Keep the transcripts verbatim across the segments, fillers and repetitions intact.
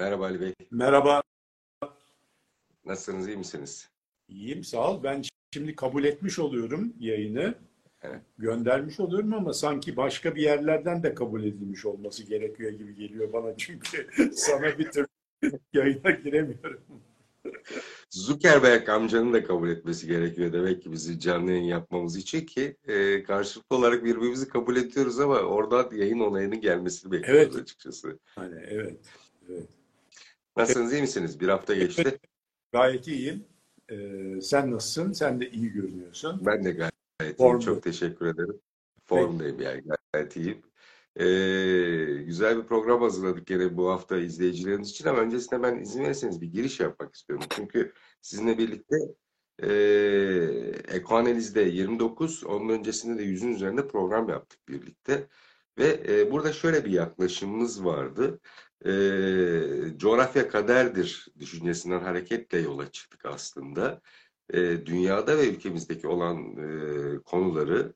Merhaba Ali Bey. Merhaba. Nasılsınız, iyi misiniz? İyiyim, sağ ol. Ben şimdi kabul etmiş oluyorum yayını. He. Göndermiş oluyorum ama sanki başka bir yerlerden de kabul edilmiş olması gerekiyor gibi geliyor bana. Çünkü sana bir türlü yayına giremiyorum. Zuckerberg amcanın da kabul etmesi gerekiyor. Demek ki bizi canlı yayın yapmamız için ki e, karşılıklı olarak birbirimizi kabul ediyoruz ama oradan yayın onayının gelmesini bekliyoruz, evet. Açıkçası. Hani, evet. Evet. Nasılsınız, iyi misiniz? Bir hafta geçti. Evet, gayet iyiyim. Ee, sen nasılsın? Sen de iyi görünüyorsun. Ben de gayet Formda. iyiyim. Çok teşekkür ederim. Formdayım yani. Gayet iyiyim. Ee, güzel bir program hazırladık yine bu hafta izleyicilerimiz için ama öncesinde ben izin verirseniz bir giriş yapmak istiyorum. Çünkü sizinle birlikte e, Ekoanaliz'de yirmi dokuz, onun öncesinde de yüzün üzerinde program yaptık birlikte. Ve e, burada şöyle bir yaklaşımımız vardı. E, coğrafya kaderdir düşüncesinden hareketle yola çıktık aslında. E, dünyada ve ülkemizdeki olan e, konuları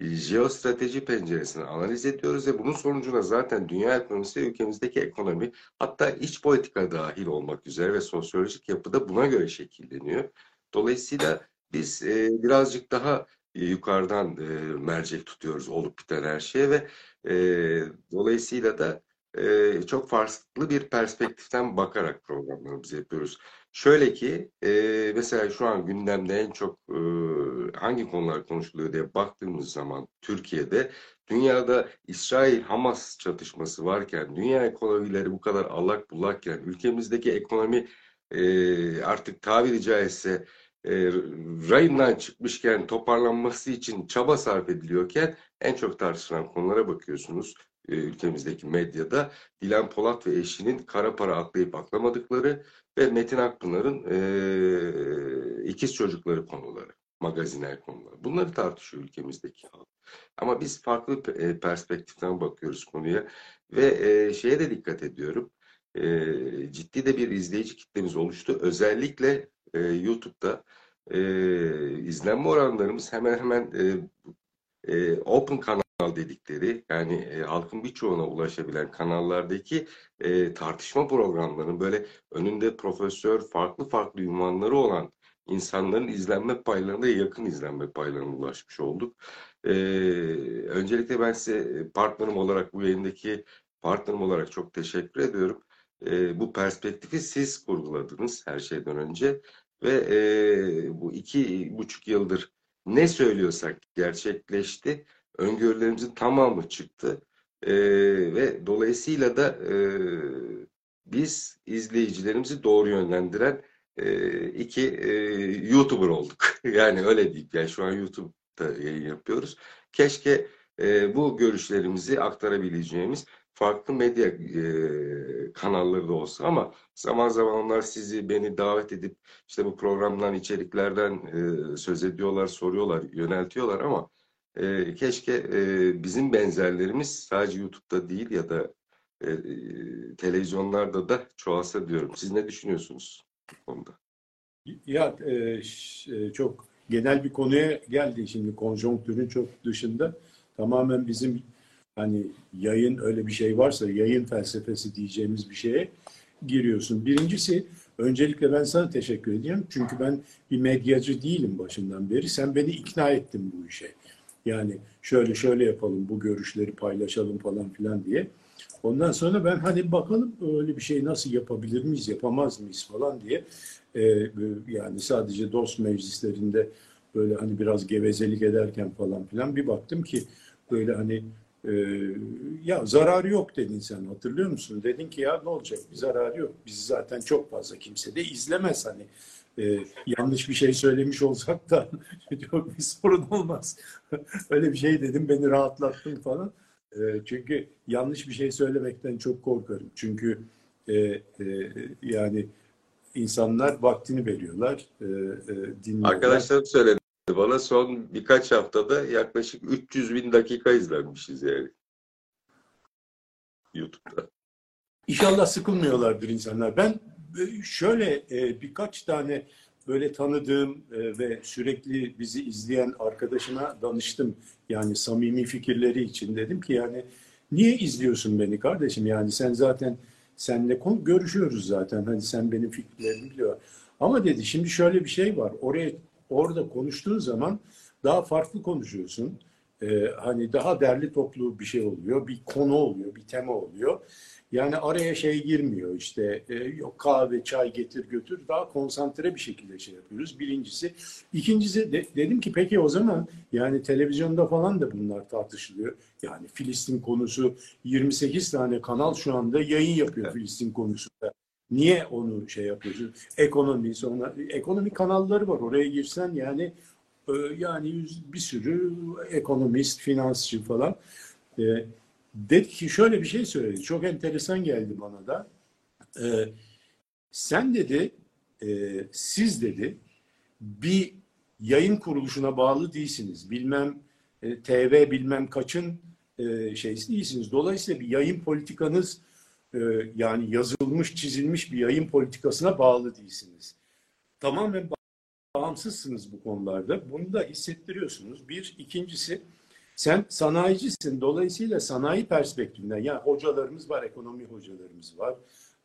jeostrateji penceresinden analiz ediyoruz ve bunun sonucuna zaten dünya ekonomisi ve ülkemizdeki ekonomi, hatta iç politika dahil olmak üzere ve sosyolojik yapıda buna göre şekilleniyor. Dolayısıyla biz e, birazcık daha yukarıdan e, mercek tutuyoruz olup biten her şeye ve e, dolayısıyla da e, çok farklı bir perspektiften bakarak programlarımızı yapıyoruz. Şöyle ki e, mesela şu an gündemde en çok e, hangi konular konuşuluyor diye baktığımız zaman Türkiye'de, dünyada İsrail-Hamas çatışması varken, dünya ekonomileri bu kadar allak bullakken, ülkemizdeki ekonomi e, artık tabiri caizse E, rayından çıkmışken toparlanması için çaba sarf ediliyorken en çok tartışılan konulara bakıyorsunuz e, ülkemizdeki medyada. Dilan Polat ve eşinin kara para aklayıp aklamadıkları ve Metin Akpınar'ın e, ikiz çocukları konuları, magazinel konuları. Bunları tartışıyor ülkemizdeki halk. Ama biz farklı perspektiften bakıyoruz konuya ve e, şeye de dikkat ediyorum. E, ciddi de bir izleyici kitlemiz oluştu. Özellikle E, YouTube'da e, izlenme oranlarımız hemen hemen e, e, open kanal dedikleri, yani e, halkın birçoğuna ulaşabilen kanallardaki e, tartışma programlarının böyle önünde profesör, farklı farklı ünvanları olan insanların izlenme paylarına, yakın izlenme paylarına ulaşmış olduk. E, öncelikle ben size partnerim olarak, bu yayındaki partnerim olarak çok teşekkür ediyorum. E, bu perspektifi siz kurguladınız her şeyden önce. Ve e, bu iki buçuk yıldır ne söylüyorsak gerçekleşti. Öngörülerimizin tamamı çıktı. E, ve dolayısıyla da e, biz izleyicilerimizi doğru yönlendiren e, iki e, YouTuber olduk. Yani öyle deyip, yani şu an YouTube'da yayın yapıyoruz. Keşke e, bu görüşlerimizi aktarabileceğimiz farklı medya e, kanalları da olsa ama zaman zaman onlar sizi, beni davet edip işte bu programdan, içeriklerden e, söz ediyorlar, soruyorlar, yöneltiyorlar ama e, keşke e, bizim benzerlerimiz sadece YouTube'da değil ya da e, televizyonlarda da çoğalsa diyorum. Siz ne düşünüyorsunuz bu konuda? Ya e, çok genel bir konuya geldi şimdi, konjonktürün çok dışında. Tamamen bizim hani yayın, öyle bir şey varsa yayın felsefesi diyeceğimiz bir şeye giriyorsun. Birincisi, öncelikle ben sana teşekkür ediyorum. Çünkü ben bir medyacı değilim başından beri. Sen beni ikna ettin bu işe. Yani şöyle şöyle yapalım, bu görüşleri paylaşalım falan filan diye. Ondan sonra ben hani bakalım öyle bir şey nasıl yapabilir miyiz, yapamaz mıyız falan diye. Ee, yani sadece dost meclislerinde böyle hani biraz gevezelik ederken falan filan bir baktım ki böyle hani Ee, ya zararı yok dedin sen, hatırlıyor musun? Dedin ki ya ne olacak, bir zararı yok. Bizi zaten çok fazla kimse de izlemez hani. Ee, yanlış bir şey söylemiş olsak da çok bir sorun olmaz. Öyle bir şey dedim, beni rahatlattın falan. Ee, çünkü yanlış bir şey söylemekten çok korkarım. Çünkü e, e, yani insanlar vaktini veriyorlar. E, e, dinliyorlar. Arkadaşlarım söyledi bana, son birkaç haftada yaklaşık üç yüz bin dakika izlenmişiz yani YouTube'da. İnşallah sıkılmıyorlardır insanlar. Ben şöyle birkaç tane böyle tanıdığım ve sürekli bizi izleyen arkadaşına danıştım. Yani samimi fikirleri için dedim ki yani niye izliyorsun beni kardeşim? Yani sen zaten Seninle konu görüşüyoruz zaten. Hani sen benim fikirlerimi biliyor. Ama dedi şimdi şöyle bir şey var. Oraya orada konuştuğun zaman daha farklı konuşuyorsun. Ee, hani daha derli toplu bir şey oluyor. Bir konu oluyor. Bir tema oluyor. Yani araya şey girmiyor işte e, yok kahve, çay getir götür. Daha konsantre bir şekilde şey yapıyoruz. Birincisi. İkincisi de, dedim ki peki o zaman yani televizyonda falan da bunlar tartışılıyor. Yani Filistin konusu yirmi sekiz tane kanal şu anda yayın yapıyor, evet. Filistin konusunda. Niye onu şey yapıyorsun? Ekonomi sonra ekonomi kanalları var. Oraya girsen yani e, yani bir sürü ekonomist, finansçı falan. E, Dedi ki şöyle bir şey söyledi. Çok enteresan geldi bana da. Ee, sen dedi, e, siz dedi bir yayın kuruluşuna bağlı değilsiniz. Bilmem e, T V bilmem kaçın e, şeysi değilsiniz. Dolayısıyla bir yayın politikanız e, yani yazılmış çizilmiş bir yayın politikasına bağlı değilsiniz. Tamamen bağımsızsınız bu konularda. Bunu da hissettiriyorsunuz. Bir, ikincisi sen sanayicisin. Dolayısıyla sanayi perspektifinden, yani hocalarımız var, ekonomi hocalarımız var.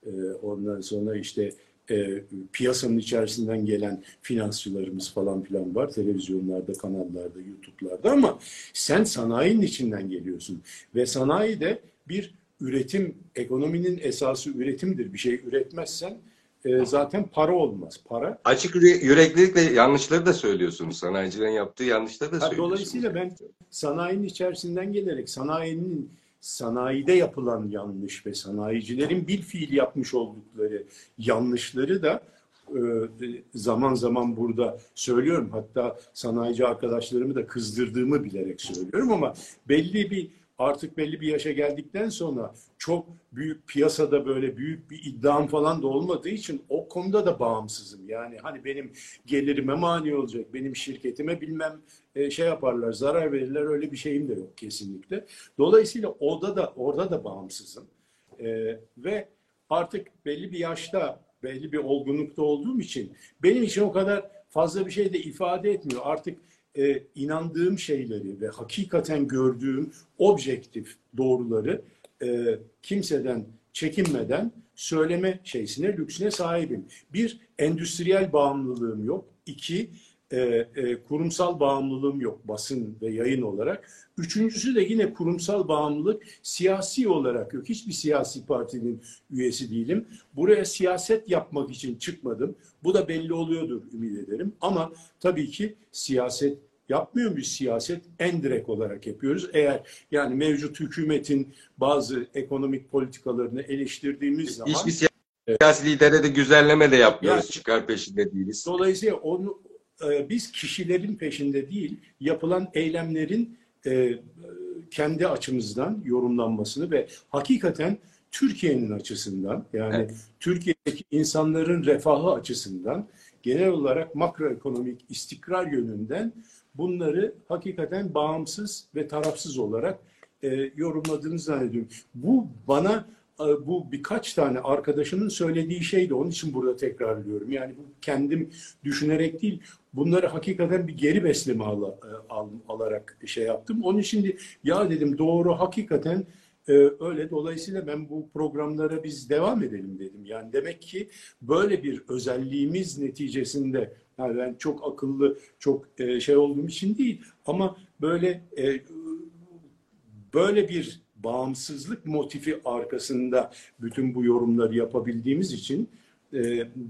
Ee, ondan sonra işte e, piyasanın içerisinden gelen finansçılarımız falan filan var. Televizyonlarda, kanallarda, YouTube'larda ama sen sanayinin içinden geliyorsun. Ve sanayi de bir üretim, ekonominin esası üretimdir. Bir şey üretmezsen e, zaten para olmaz. Para. Açık yüreklilikle yanlışları da söylüyorsunuz. Sanayicilerin yaptığı yanlışları da söylüyorsunuz. Dolayısıyla ben sanayinin içerisinden gelerek sanayinin sanayide yapılan yanlış ve sanayicilerin bil fiil yapmış oldukları yanlışları da e, zaman zaman burada söylüyorum. Hatta sanayici arkadaşlarımı da kızdırdığımı bilerek söylüyorum ama belli bir artık belli bir yaşa geldikten sonra çok büyük piyasada böyle büyük bir iddiam falan da olmadığı için o konuda da bağımsızım. Yani hani benim gelirime mani olacak, benim şirketime bilmem şey yaparlar, zarar verirler, öyle bir şeyim de yok kesinlikle. Dolayısıyla orada da orada da bağımsızım. Ee, ve artık belli bir yaşta, belli bir olgunlukta olduğum için benim için o kadar fazla bir şey de ifade etmiyor. Artık Ee, inandığım şeyleri ve hakikaten gördüğüm objektif doğruları e, kimseden çekinmeden söyleme şeysine, lüksüne sahibim. Bir, endüstriyel bağımlılığım yok. İki, e, e, kurumsal bağımlılığım yok basın ve yayın olarak. Üçüncüsü de yine kurumsal bağımlılık siyasi olarak yok. Hiçbir siyasi partinin üyesi değilim. Buraya siyaset yapmak için çıkmadım. Bu da belli oluyordur ümit ederim. Ama tabii ki siyaset yapmıyor muyuz? Siyaset en direkt olarak yapıyoruz. Eğer yani mevcut hükümetin bazı ekonomik politikalarını eleştirdiğimiz zaman... Hiçbir siyasi, evet, siyasi lidere de güzelleme de yapmıyoruz. Yani, çıkar peşinde değiliz. Dolayısıyla onu, e, biz kişilerin peşinde değil, yapılan eylemlerin e, kendi açımızdan yorumlanmasını ve hakikaten Türkiye'nin açısından, yani evet, Türkiye'deki insanların refahı açısından genel olarak makroekonomik istikrar yönünden bunları hakikaten bağımsız ve tarafsız olarak e, yorumladığını zannediyorum. Bu bana e, bu birkaç tane arkadaşımın söylediği şeydi. Onun için burada tekrarlıyorum. Yani bu kendim düşünerek değil, bunları hakikaten bir geri besleme al, al, alarak şey yaptım. Onun için ya dedim doğru, hakikaten e, öyle. Dolayısıyla ben bu programlara biz devam edelim dedim. Yani demek ki böyle bir özelliğimiz neticesinde. Yani ben çok akıllı, çok şey olduğum için değil ama böyle böyle bir bağımsızlık motifi arkasında bütün bu yorumları yapabildiğimiz için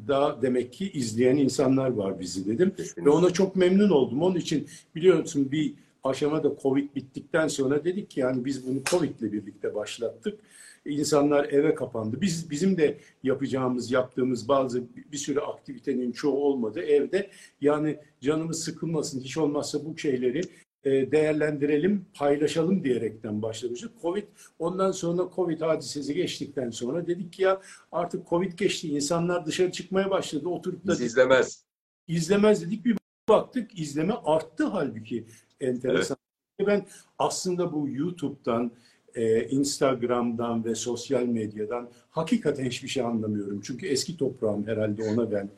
daha demek ki izleyen insanlar var bizi dedim. Kesinlikle. Ve ona çok memnun oldum. Onun için biliyorsun bir aşamada Covid bittikten sonra dedik ki yani biz bunu Covid'le birlikte başlattık. İnsanlar eve kapandı. Biz bizim de yapacağımız, yaptığımız bazı bir sürü aktivitenin çoğu olmadı evde. Yani canımız sıkılmasın, hiç olmazsa bu şeyleri değerlendirelim, paylaşalım diyerekten başlamıştık. Covid, ondan sonra Covid hadisesi geçtikten sonra dedik ki ya artık Covid geçti, insanlar dışarı çıkmaya başladı. Oturup da biz izlemez. İzlemez dedik. Bir baktık izleme arttı halbuki, enteresan. Evet. Ben aslında bu YouTube'dan, Instagram'dan ve sosyal medyadan hakikaten hiçbir şey anlamıyorum. Çünkü eski toprağım herhalde ona ben.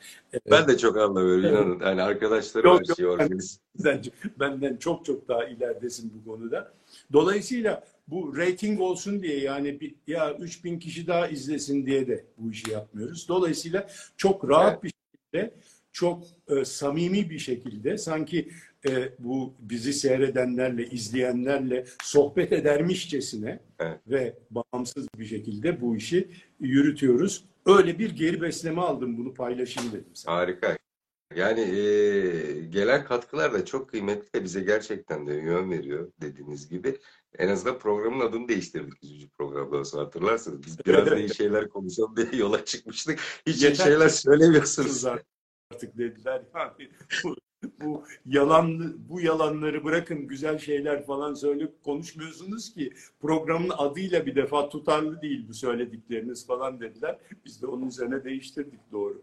Ben de çok anlamıyorum. Evet. İnanın. Yani arkadaşlarım her şeyi organize. Benden çok çok daha ileridesin bu konuda. Dolayısıyla bu reyting olsun diye, yani bir, ya üç bin kişi daha izlesin diye de bu işi yapmıyoruz. Dolayısıyla çok rahat bir şekilde, çok e, samimi bir şekilde, sanki e, bu bizi seyredenlerle, izleyenlerle sohbet edermişçesine evet. ve bağımsız bir şekilde bu işi yürütüyoruz. Öyle bir geri besleme aldım, bunu paylaşayım dedim sana. Harika. Yani e, gelen katkılar da çok kıymetli de bize gerçekten de yön veriyor dediğiniz gibi. En azından programın adını değiştirdik üçüncü programdan sonra, hatırlarsınız. Biz biraz da iyi şeyler konuşalım diye yola çıkmıştık. Hiç iyi şeyler söylemiyorsunuz artık. Artık dediler yani bu, bu yalan, bu yalanları bırakın, güzel şeyler falan söyleyip konuşmuyorsunuz ki, programın adıyla bir defa tutarlı değil bu söyledikleriniz falan dediler. Biz de onun üzerine değiştirdik, doğru.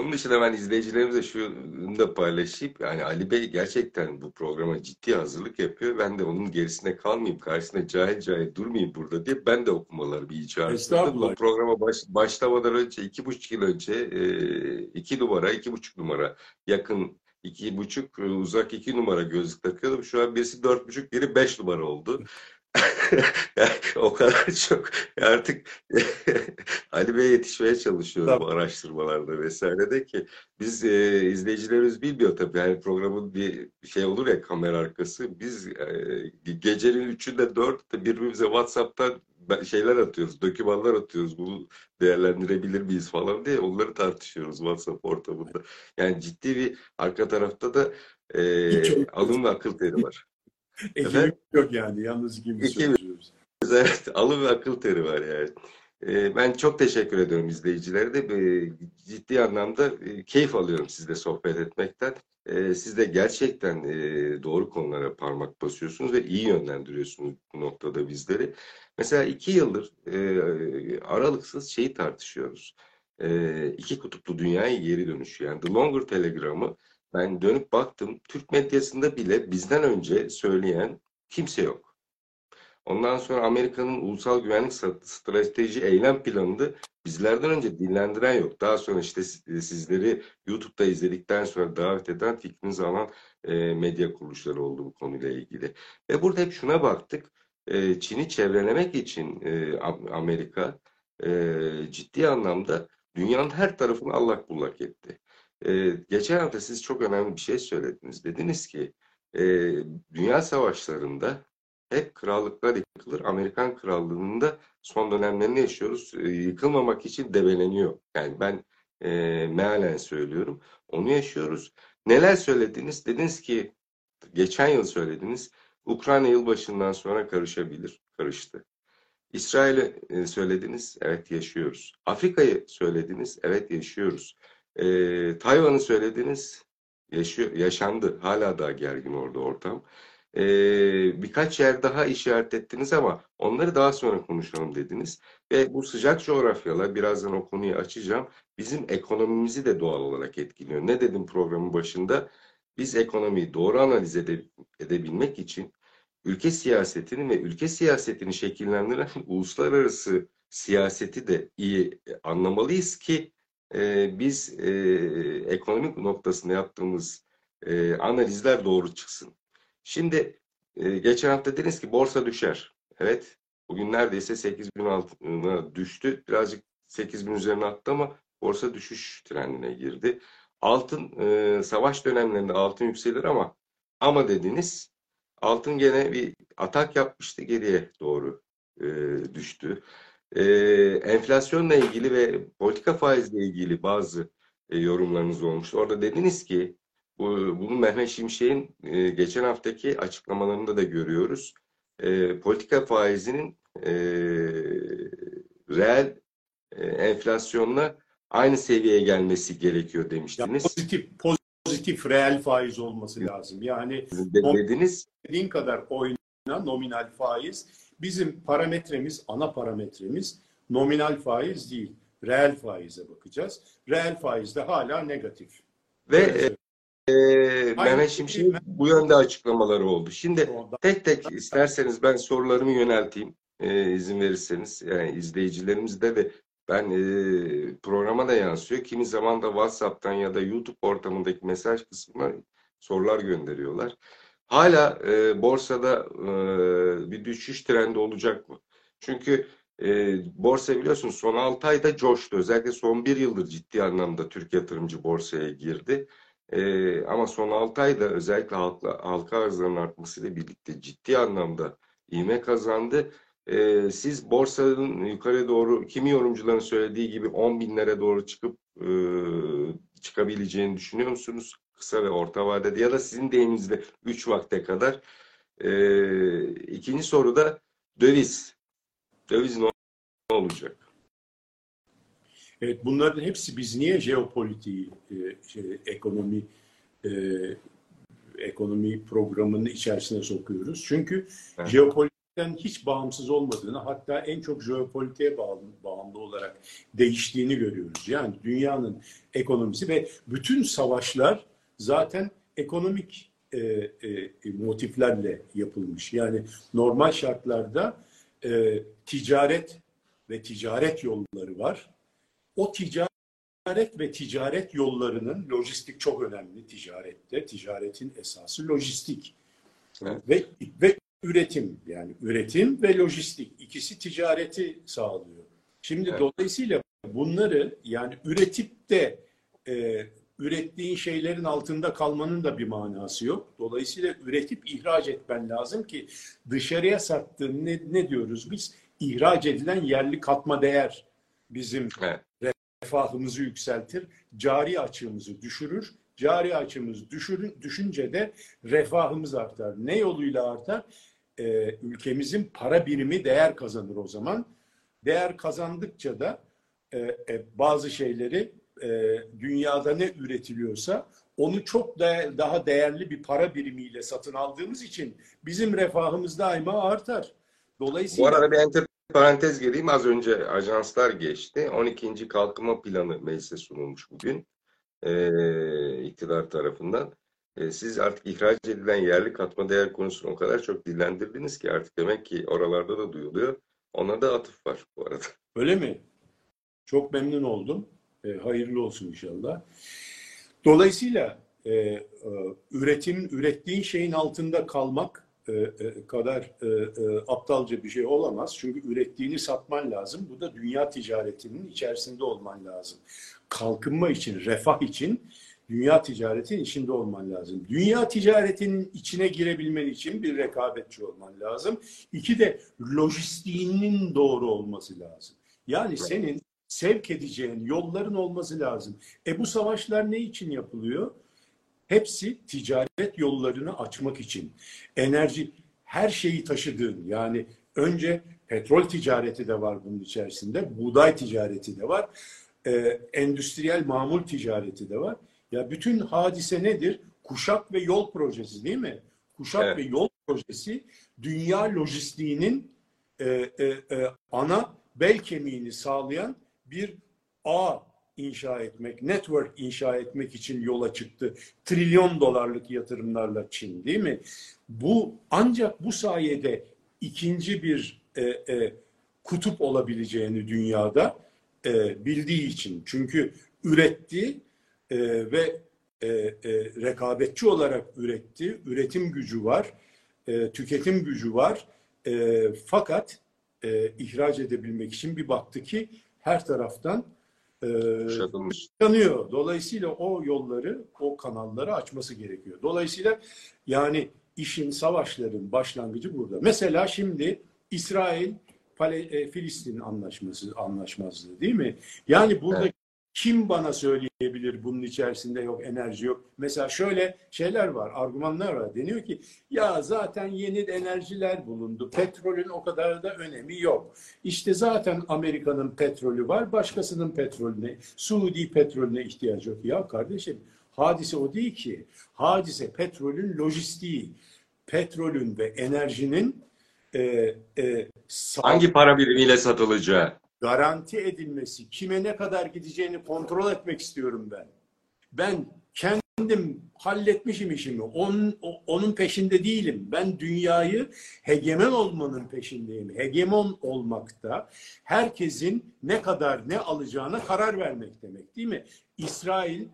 Onun dışında ben izleyicilerimize şunu da paylaşayım. Yani Ali Bey gerçekten bu programa ciddi hazırlık yapıyor. Ben de onun gerisine kalmayayım, karşısına cahil cahil durmayayım burada diye ben de okumaları bir çağrıştırdım. Bu programa baş, başlamadan önce, iki buçuk yıl önce iki numara, iki buçuk numara yakın, iki buçuk uzak iki numara gözlük takıyordum. Şu an birisi dört buçuk, biri beş numara oldu. Yani o kadar çok artık Ali Bey'e yetişmeye çalışıyorum tabii. Araştırmalarda vesairede ki biz e, izleyicilerimiz bilmiyor tabii, yani programın bir şey olur ya, kamera arkası, biz e, gecenin üçünde dörtte birbirimize WhatsApp'tan şeyler atıyoruz, dokümanlar atıyoruz, bunu değerlendirebilir miyiz falan diye onları tartışıyoruz WhatsApp ortamında. Yani ciddi bir arka tarafta da e, alım ve akıl teri var. Ekibimiz yok yani, yalnız ikimiz söylüyoruz. Evet, alım ve akıl teri var yani. Ee, ben çok teşekkür ediyorum izleyicilere de. Ee, ciddi anlamda e, keyif alıyorum sizle sohbet etmekten. Ee, siz de gerçekten e, doğru konulara parmak basıyorsunuz ve iyi yönlendiriyorsunuz bu noktada bizleri. Mesela iki yıldır e, aralıksız şeyi tartışıyoruz. E, iki kutuplu dünyaya geri dönüşü. Yani The Longer Telegram'ı ben dönüp baktım, Türk medyasında bile bizden önce söyleyen kimse yok. Ondan sonra Amerika'nın ulusal güvenlik strateji eylem planında bizlerden önce dinlendiren yok. Daha sonra işte sizleri YouTube'da izledikten sonra davet eden, fikrinizi alan medya kuruluşları oldu bu konuyla ilgili. Ve burada hep şuna baktık, Çin'i çevrelemek için Amerika ciddi anlamda dünyanın her tarafını allak bullak etti. Ee, geçen hafta siz çok önemli bir şey söylediniz. Dediniz ki e, dünya savaşlarında hep krallıklar yıkılır. Amerikan krallığında son dönemlerini yaşıyoruz. E, yıkılmamak için debeleniyor. Yani ben e, mealen söylüyorum. Onu yaşıyoruz. Neler söylediniz? Dediniz ki, geçen yıl söylediniz, Ukrayna yılbaşından sonra karışabilir. Karıştı. İsrail'i e, söylediniz. Evet, yaşıyoruz. Afrika'yı söylediniz. Evet, yaşıyoruz. Ee, Tayvan'ı söylediniz, yaşıyor, yaşandı. Hala daha gergin orada ortam. Ee, birkaç yer daha işaret ettiniz ama onları daha sonra konuşalım dediniz. Ve bu sıcak coğrafyalar, birazdan o konuyu açacağım, bizim ekonomimizi de doğal olarak etkiliyor. Ne dedim programın başında? Biz ekonomiyi doğru analiz ede, edebilmek için ülke siyasetini ve ülke siyasetini şekillendiren uluslararası siyaseti de iyi anlamalıyız ki Ee, biz e, ekonomik noktasında yaptığımız e, analizler doğru çıksın. Şimdi e, geçen hafta dediniz ki borsa düşer. Evet, bugün neredeyse sekiz bin altına düştü. Birazcık sekiz bin üzerine attı ama borsa düşüş trendine girdi. Altın e, savaş dönemlerinde altın yükselir ama ama dediniz, altın gene bir atak yapmıştı, geriye doğru e, düştü. Ee, enflasyonla ilgili ve politika faizle ilgili bazı e, yorumlarınız olmuştu. Orada dediniz ki, bu, bunu Mehmet Şimşek'in e, geçen haftaki açıklamalarında da görüyoruz. E, politika faizinin e, reel e, enflasyonla aynı seviyeye gelmesi gerekiyor demiştiniz. Ya, pozitif, pozitif reel faiz olması lazım. Yani dediniz, dediğin kadar oyna nominal faiz. Bizim parametremiz, ana parametremiz nominal faiz değil, reel faize bakacağız. Reel faiz de hala negatif. Ve evet. e, e, Mehmet Şimşek'in bu yönde açıklamaları oldu. Şimdi tek tek isterseniz ben sorularımı yönelteyim, e, izin verirseniz. Yani izleyicilerimiz de ve ben e, programa da yansıyor. Kimi zaman da WhatsApp'tan ya da YouTube ortamındaki mesaj kısmına sorular gönderiyorlar. Hala e, borsada e, bir bir düşüş trendi olacak mı? Çünkü e, borsa biliyorsunuz son altı ayda coştu. Özellikle son bir yıldır ciddi anlamda Türk yatırımcı borsaya girdi. E, ama son altı ayda özellikle halka, halka arzlarının artmasıyla birlikte ciddi anlamda ivme kazandı. E, siz borsanın yukarı doğru, kimi yorumcuların söylediği gibi on binlere doğru çıkıp e, çıkabileceğini düşünüyor musunuz? Kısa ve orta vadede ya da sizin deyiminizde üç vakte kadar. Ee, ikinci soru da döviz. Döviz ne olacak? Evet, bunların hepsi biz niye jeopolitiği, e, şey, ekonomi e, ekonomi programının içerisine sokuyoruz? Çünkü evet, jeopolitikten hiç bağımsız olmadığını, hatta en çok jeopolitiğe bağlı, bağımlı olarak değiştiğini görüyoruz. Yani dünyanın ekonomisi ve bütün savaşlar zaten ekonomik e, e, motiflerle yapılmış. Yani normal şartlarda e, ticaret ve ticaret yolları var. O ticaret ve ticaret yollarının, lojistik çok önemli ticarette. Ticaretin esası lojistik. Evet. Ve, ve üretim, yani üretim ve lojistik. İkisi ticareti sağlıyor. Şimdi evet, dolayısıyla bunları, yani üretip de e, ürettiğin şeylerin altında kalmanın da bir manası yok. Dolayısıyla üretip ihraç etmen lazım ki dışarıya sattığın, ne, ne diyoruz biz? İhraç edilen yerli katma değer bizim evet, refahımızı yükseltir, cari açığımızı düşürür. Cari açığımız düşür, düşünce de refahımız artar. Ne yoluyla artar? Ee, ülkemizin para birimi değer kazanır o zaman. Değer kazandıkça da e, e, bazı şeyleri, dünyada ne üretiliyorsa onu çok da daha değerli bir para birimiyle satın aldığımız için bizim refahımız daima artar. Dolayısıyla... Bu arada bir enter parantez geleyim. Az önce ajanslar geçti. on ikinci Kalkınma Planı meclise sunulmuş bugün ee, iktidar tarafından. Ee, siz artık ihraç edilen yerli katma değer konusunu o kadar çok dillendirdiniz ki artık demek ki oralarda da duyuluyor. Ona da atıf var bu arada. Öyle mi? Çok memnun oldum. Hayırlı olsun inşallah. Dolayısıyla e, e, üretim, ürettiğin şeyin altında kalmak e, e, kadar e, e, aptalca bir şey olamaz. Çünkü ürettiğini satman lazım. Bu da dünya ticaretinin içerisinde olman lazım. Kalkınma için, refah için dünya ticaretinin içinde olman lazım. Dünya ticaretinin içine girebilmen için bir rekabetçi olman lazım. İki de lojistiğinin doğru olması lazım. Yani senin sevk edeceğin yolların olması lazım. E bu savaşlar ne için yapılıyor? Hepsi ticaret yollarını açmak için. Enerji, her şeyi taşıdığın, yani önce petrol ticareti de var bunun içerisinde, buğday ticareti de var, e, endüstriyel mamul ticareti de var. Ya bütün hadise nedir? Kuşak ve yol projesi değil mi? Kuşak evet, ve yol projesi dünya lojistiğinin e, e, e, ana bel kemiğini sağlayan bir ağ inşa etmek, network inşa etmek için yola çıktı. Trilyon dolarlık yatırımlarla Çin, değil mi? Bu ancak bu sayede ikinci bir e, e, kutup olabileceğini dünyada e, bildiği için. Çünkü üretti e, ve e, e, rekabetçi olarak üretti. Üretim gücü var, e, tüketim gücü var. E, fakat e, ihraç edebilmek için bir baktı ki her taraftan kuşatılıyor. E, Dolayısıyla o yolları, o kanalları açması gerekiyor. Dolayısıyla yani işin, savaşların başlangıcı burada. Mesela şimdi İsrail-Filistin anlaşması, anlaşmazlığı değil mi? Yani burada evet, kim bana söyleyebilir bunun içerisinde yok, enerji yok. Mesela şöyle şeyler var, argümanlar var. Deniyor ki ya zaten yeni enerjiler bulundu. Petrolün o kadar da önemi yok. İşte zaten Amerika'nın petrolü var. Başkasının petrolüne, Suudi petrolüne ihtiyacı yok. Ya kardeşim, hadise o değil ki. Hadise petrolün lojistiği. Petrolün ve enerjinin e, e, hangi para birimiyle satılacağı garanti edilmesi, kime ne kadar gideceğini kontrol etmek istiyorum ben. Ben kendim halletmişim işimi, onun, onun peşinde değilim. Ben dünyayı hegemon olmanın peşindeyim. Hegemon olmakta herkesin ne kadar ne alacağına karar vermek demek, değil mi? İsrail,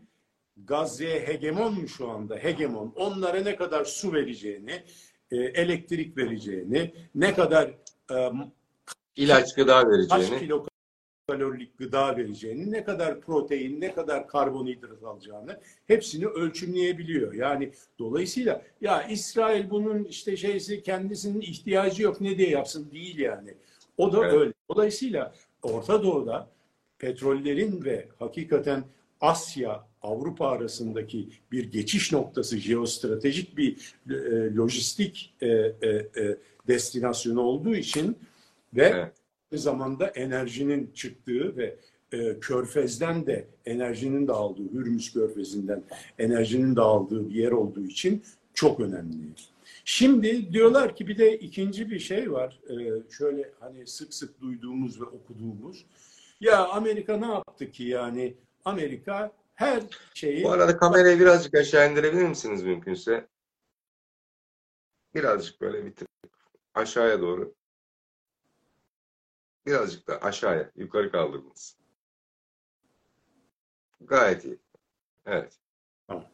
Gazze'ye hegemon mu şu anda? Hegemon. Onlara ne kadar su vereceğini, e, elektrik vereceğini, ne kadar e, ilaç gıda vereceğini, kaç kilokalorilik gıda vereceğini, ne kadar protein, ne kadar karbonhidrat alacağını hepsini ölçümleyebiliyor. Yani dolayısıyla ya İsrail bunun işte şeysi, kendisinin ihtiyacı yok, ne diye yapsın, değil yani. O da evet. öyle. Dolayısıyla Orta Doğu'da petrollerin ve hakikaten Asya, Avrupa arasındaki bir geçiş noktası, jeostratejik bir e, lojistik e, e, e, destinasyonu olduğu için ve evet. aynı zamanda enerjinin çıktığı ve e, körfezden de enerjinin dağıldığı, Hürmüz körfezinden enerjinin dağıldığı bir yer olduğu için çok önemli. Şimdi diyorlar ki bir de ikinci bir şey var. E, şöyle hani sık sık duyduğumuz ve okuduğumuz. Ya Amerika ne yaptı ki yani? Amerika her şeyi... Bu arada kamerayı birazcık aşağı indirebilir misiniz mümkünse? Birazcık böyle bitir. Aşağıya doğru. Birazcık da aşağıya. Yukarı kaldırdınız. Gayet iyi. Evet. Tamam.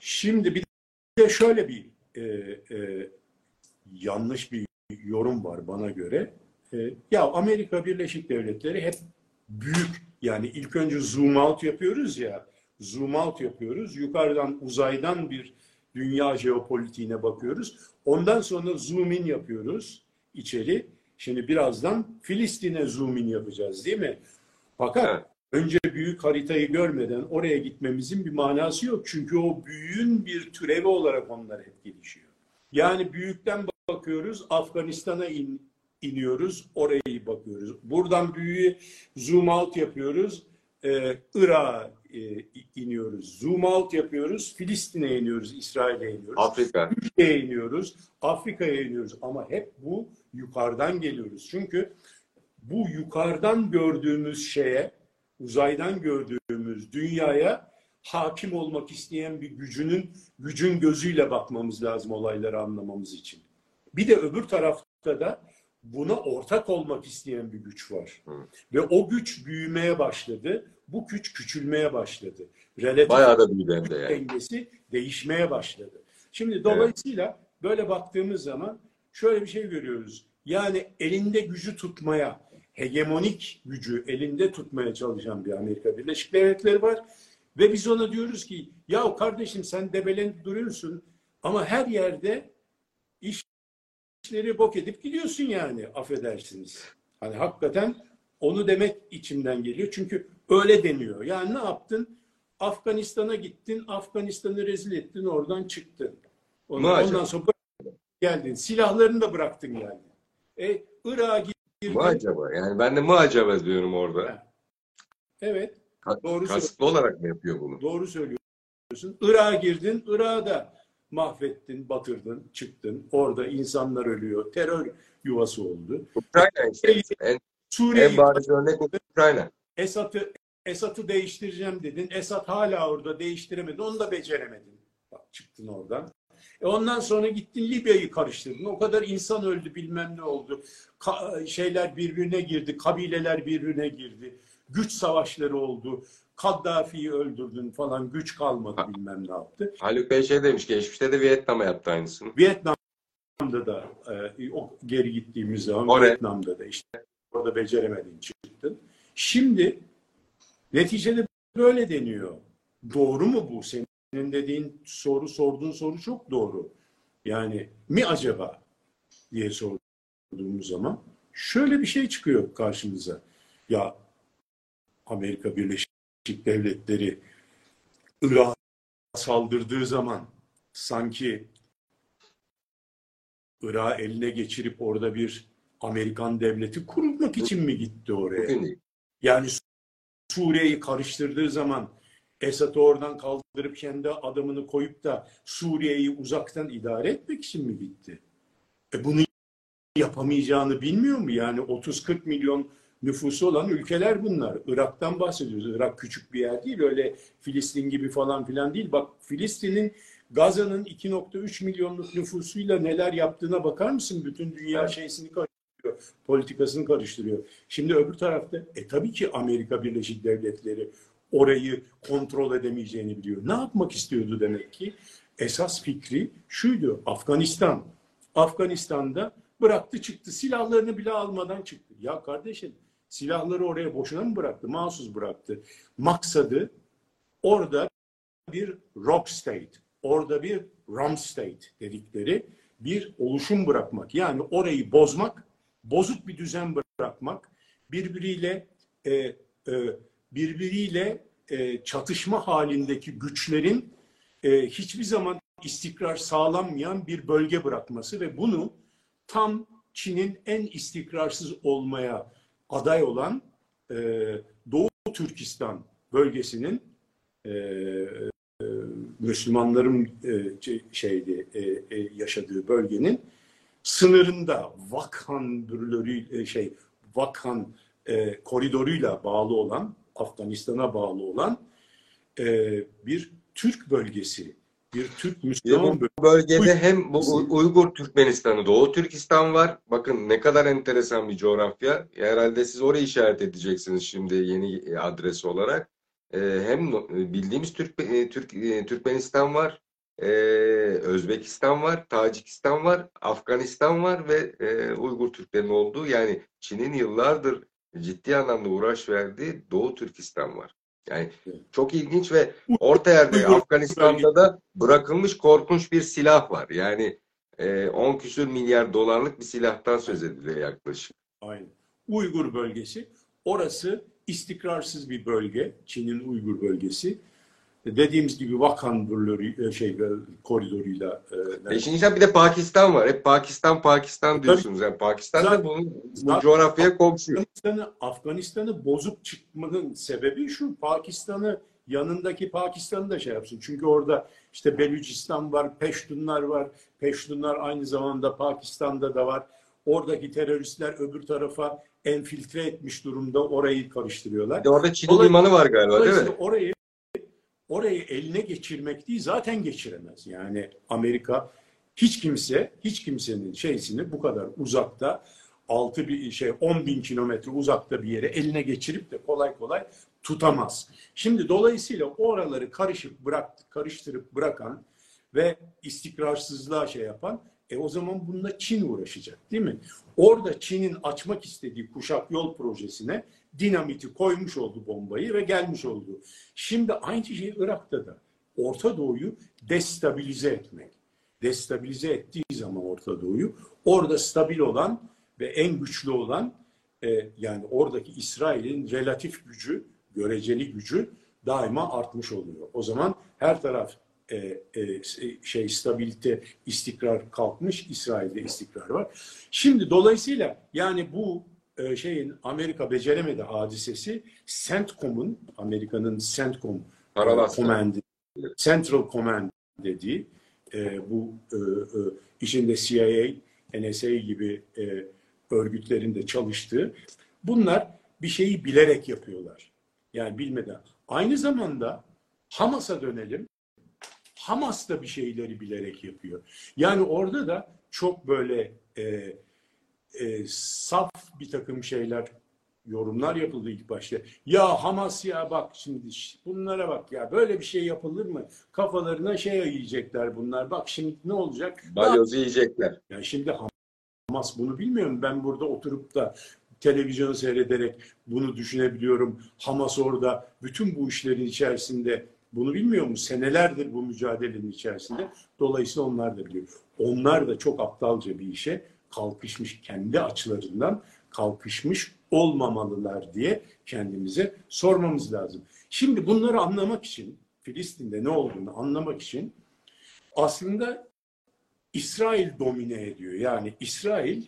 Şimdi bir de şöyle bir e, e, yanlış bir yorum var bana göre. E, ya Amerika Birleşik Devletleri hep büyük. Yani ilk önce zoom out yapıyoruz ya, zoom out yapıyoruz. Yukarıdan, uzaydan bir dünya jeopolitiğine bakıyoruz. Ondan sonra zoom in yapıyoruz içeri. Şimdi birazdan Filistin'e zoom in yapacağız, değil mi? Fakat önce büyük haritayı görmeden oraya gitmemizin bir manası yok. Çünkü o büyüğün bir türevi olarak onlar hep gelişiyor. Yani büyükten bakıyoruz, Afganistan'a in. iniyoruz, orayı bakıyoruz. Buradan büyüğü zoom out yapıyoruz, ee, Irak'a e, iniyoruz. Zoom out yapıyoruz, Filistin'e iniyoruz, İsrail'e iniyoruz. Afrika. Türkiye'ye iniyoruz, Afrika'ya iniyoruz. Ama hep bu yukarıdan geliyoruz. Çünkü bu yukarıdan gördüğümüz şeye, uzaydan gördüğümüz dünyaya hakim olmak isteyen bir gücünün, gücün gözüyle bakmamız lazım olayları anlamamız için. Bir de öbür tarafta da buna ortak olmak isteyen bir güç var. Hı. Ve o güç büyümeye başladı. Bu güç küçülmeye başladı. Relatif bayağı da büyüdü hem de yani. Dengesi değişmeye başladı. Şimdi evet. dolayısıyla böyle baktığımız zaman şöyle bir şey görüyoruz. Yani elinde gücü tutmaya, hegemonik gücü elinde tutmaya çalışan bir Amerika Birleşik Devletleri var. Ve biz ona diyoruz ki ya kardeşim sen debelenip duruyorsun ama her yerde iş işleri bok edip gidiyorsun yani, affedersiniz. Hani hakikaten onu demek içimden geliyor. Çünkü öyle deniyor. Yani ne yaptın? Afganistan'a gittin, Afganistan'ı rezil ettin, oradan çıktın. Ondan, ondan sonra geldin. Silahlarını da bıraktın yani. E, Irak'a girdin. Mı acaba? Yani ben de mı acaba diyorum orada. Ha. Evet. Ka doğru kasıtlı olarak mı yapıyor bunu? Doğru söylüyorsun. Irak'a girdin, Irak'a da mahvettin, batırdın, çıktın. Orada insanlar ölüyor. Terör yuvası oldu. Ukrayna işte. En, en bariz örnek oldu Ukrayna. Esad'ı Esad'ı değiştireceğim dedin. Esad hala orada, değiştiremedin. Onu da beceremedin. Bak, çıktın oradan. E ondan sonra gittin Libya'yı karıştırdın. O kadar insan öldü, bilmem ne oldu. Ka şeyler birbirine girdi. Kabileler birbirine girdi. Güç savaşları oldu. Kaddafi'yi öldürdün falan, güç kalmadı, ha. bilmem ne yaptı. Haluk Bey şey demiş, geçmişte de Vietnam'a yaptı aynısını. Vietnam'da da e, o geri gittiğimiz zaman Oraya. Vietnam'da da işte orada beceremedin, çıktın. Şimdi neticede böyle deniyor. Doğru mu bu? Senin dediğin soru, sorduğun soru çok doğru. Yani mi acaba diye sorduğumuz zaman şöyle bir şey çıkıyor karşımıza. Ya Amerika Birleşik Devletleri Irak'a saldırdığı zaman sanki Irak'ı eline geçirip orada bir Amerikan devleti kurulmak için mi gitti oraya? Yani Suriye'yi karıştırdığı zaman Esad'ı oradan kaldırıp kendi adamını koyup da Suriye'yi uzaktan idare etmek için mi gitti? E bunu yapamayacağını bilmiyor mu? Yani otuz kırk milyon nüfusu olan ülkeler bunlar. Irak'tan bahsediyoruz. Irak küçük bir yer değil. Öyle Filistin gibi falan filan değil. Bak Filistin'in, Gazze'nin iki nokta üç milyonluk nüfusuyla neler yaptığına bakar mısın? Bütün dünya şeysini karıştırıyor. Politikasını karıştırıyor. Şimdi öbür tarafta e tabii ki Amerika Birleşik Devletleri orayı kontrol edemeyeceğini biliyor. Ne yapmak istiyordu demek ki? esas fikri şuydu: Afganistan. Afganistan'da bıraktı çıktı. Silahlarını bile almadan çıktı. Ya kardeşim, silahları oraya boşuna mı bıraktı? Mahsus bıraktı. Maksadı orada bir rock state, orada bir rum state dedikleri bir oluşum bırakmak. Yani orayı bozmak, bozuk bir düzen bırakmak, birbiriyle e, e, birbiriyle e, çatışma halindeki güçlerin e, hiçbir zaman istikrar sağlanmayan bir bölge bırakması ve bunu tam Çin'in en istikrarsız olmaya aday olan e, Doğu Türkistan bölgesinin e, e, Müslümanların e, şeydi e, e, yaşadığı bölgenin sınırında Vakhan bürleri, e, şey Vakhan e, koridoruyla bağlı olan, Afganistan'a bağlı olan e, bir Türk bölgesi, bir Türk Müslüman bölgesi. Bu bölgede hem bu Uygur Türkmenistan'ı, Doğu Türkistan var. Bakın ne kadar enteresan bir coğrafya. Herhalde siz orayı işaret edeceksiniz şimdi yeni adres olarak. Hem bildiğimiz Türk, Türk Türkmenistan var, Özbekistan var, Tacikistan var, Afganistan var ve Uygur Türklerin olduğu, yani Çin'in yıllardır ciddi anlamda uğraş verdiği Doğu Türkistan var. Yani çok ilginç ve orta yerde Afganistan'da da bırakılmış korkunç bir silah var. Yani on küsür milyar dolarlık bir silahtan söz ediliyor yaklaşık. Aynen. Uygur bölgesi, orası istikrarsız bir bölge. Çin'in Uygur bölgesi. Dediğimiz gibi Vakhan bölgesi, şey, koridoruyla. E şimdi bir de Pakistan var. Hep Pakistan, Pakistan diyorsunuz. Yani Pakistan da bunun, bu coğrafyaya komşu. Afganistan'ı Afganistan'ı bozup çıkmanın sebebi şu: Pakistan'ı, yanındaki Pakistan'ı da şey yapsın. Çünkü orada işte Belucistan var, Peştunlar var. Peştunlar aynı zamanda Pakistan'da da var. Oradaki teröristler öbür tarafa enfiltre etmiş durumda, orayı karıştırıyorlar. De orada Çin limanı var galiba, değil mi? Orayı Orayı eline geçirmek değil, zaten geçiremez. Yani Amerika, hiç kimse, hiç kimsenin şeysini bu kadar uzakta, altı bir şey, on bin kilometre uzakta bir yere eline geçirip de kolay kolay tutamaz. Şimdi dolayısıyla oraları karışıp bırak, karıştırıp bırakan ve istikrarsızlığa şey yapan, e o zaman bununla Çin uğraşacak, değil mi? Orada Çin'in açmak istediği Kuşak Yol Projesi'ne dinamiti koymuş oldu, bombayı, ve gelmiş oldu. Şimdi aynı şey Irak'ta da. Orta Doğu'yu destabilize etmek. Destabilize ettiği zaman Orta Doğu'yu, orada stabil olan ve en güçlü olan, e, yani oradaki İsrail'in relatif gücü, göreceli gücü daima artmış oluyor. O zaman her taraf e, e, şey stabilite, istikrar kalkmış, İsrail'de istikrar var. Şimdi dolayısıyla yani bu şeyin Amerika beceremedi hadisesi, CENTCOM'un, Amerika'nın CENTCOM Command, Central Command dediği e, bu e, e, işinde C I A, N S A gibi e, örgütlerin de çalıştığı, bunlar bir şeyi bilerek yapıyorlar. Yani bilmeden. Aynı zamanda Hamas'a dönelim. Hamas da bir şeyleri bilerek yapıyor. Yani orada da çok böyle e, E, saf bir takım şeyler, yorumlar yapıldı ilk başta. Ya Hamas, ya bak şimdi bunlara bak ya, böyle bir şey yapılır mı? Kafalarına şey yiyecekler bunlar. Bak şimdi ne olacak? Balyozu yiyecekler. Ya şimdi Hamas bunu bilmiyorum. Ben burada oturup da televizyonu seyrederek bunu düşünebiliyorum. Hamas orada bütün bu işlerin içerisinde, bunu bilmiyor mu? Senelerdir bu mücadelenin içerisinde. Dolayısıyla onlar da biliyor. Onlar da çok aptalca bir işe kalkışmış, kendi açılarından kalkışmış olmamalılar diye kendimize sormamız lazım. Şimdi bunları anlamak için, Filistin'de ne olduğunu anlamak için aslında İsrail domine ediyor. Yani İsrail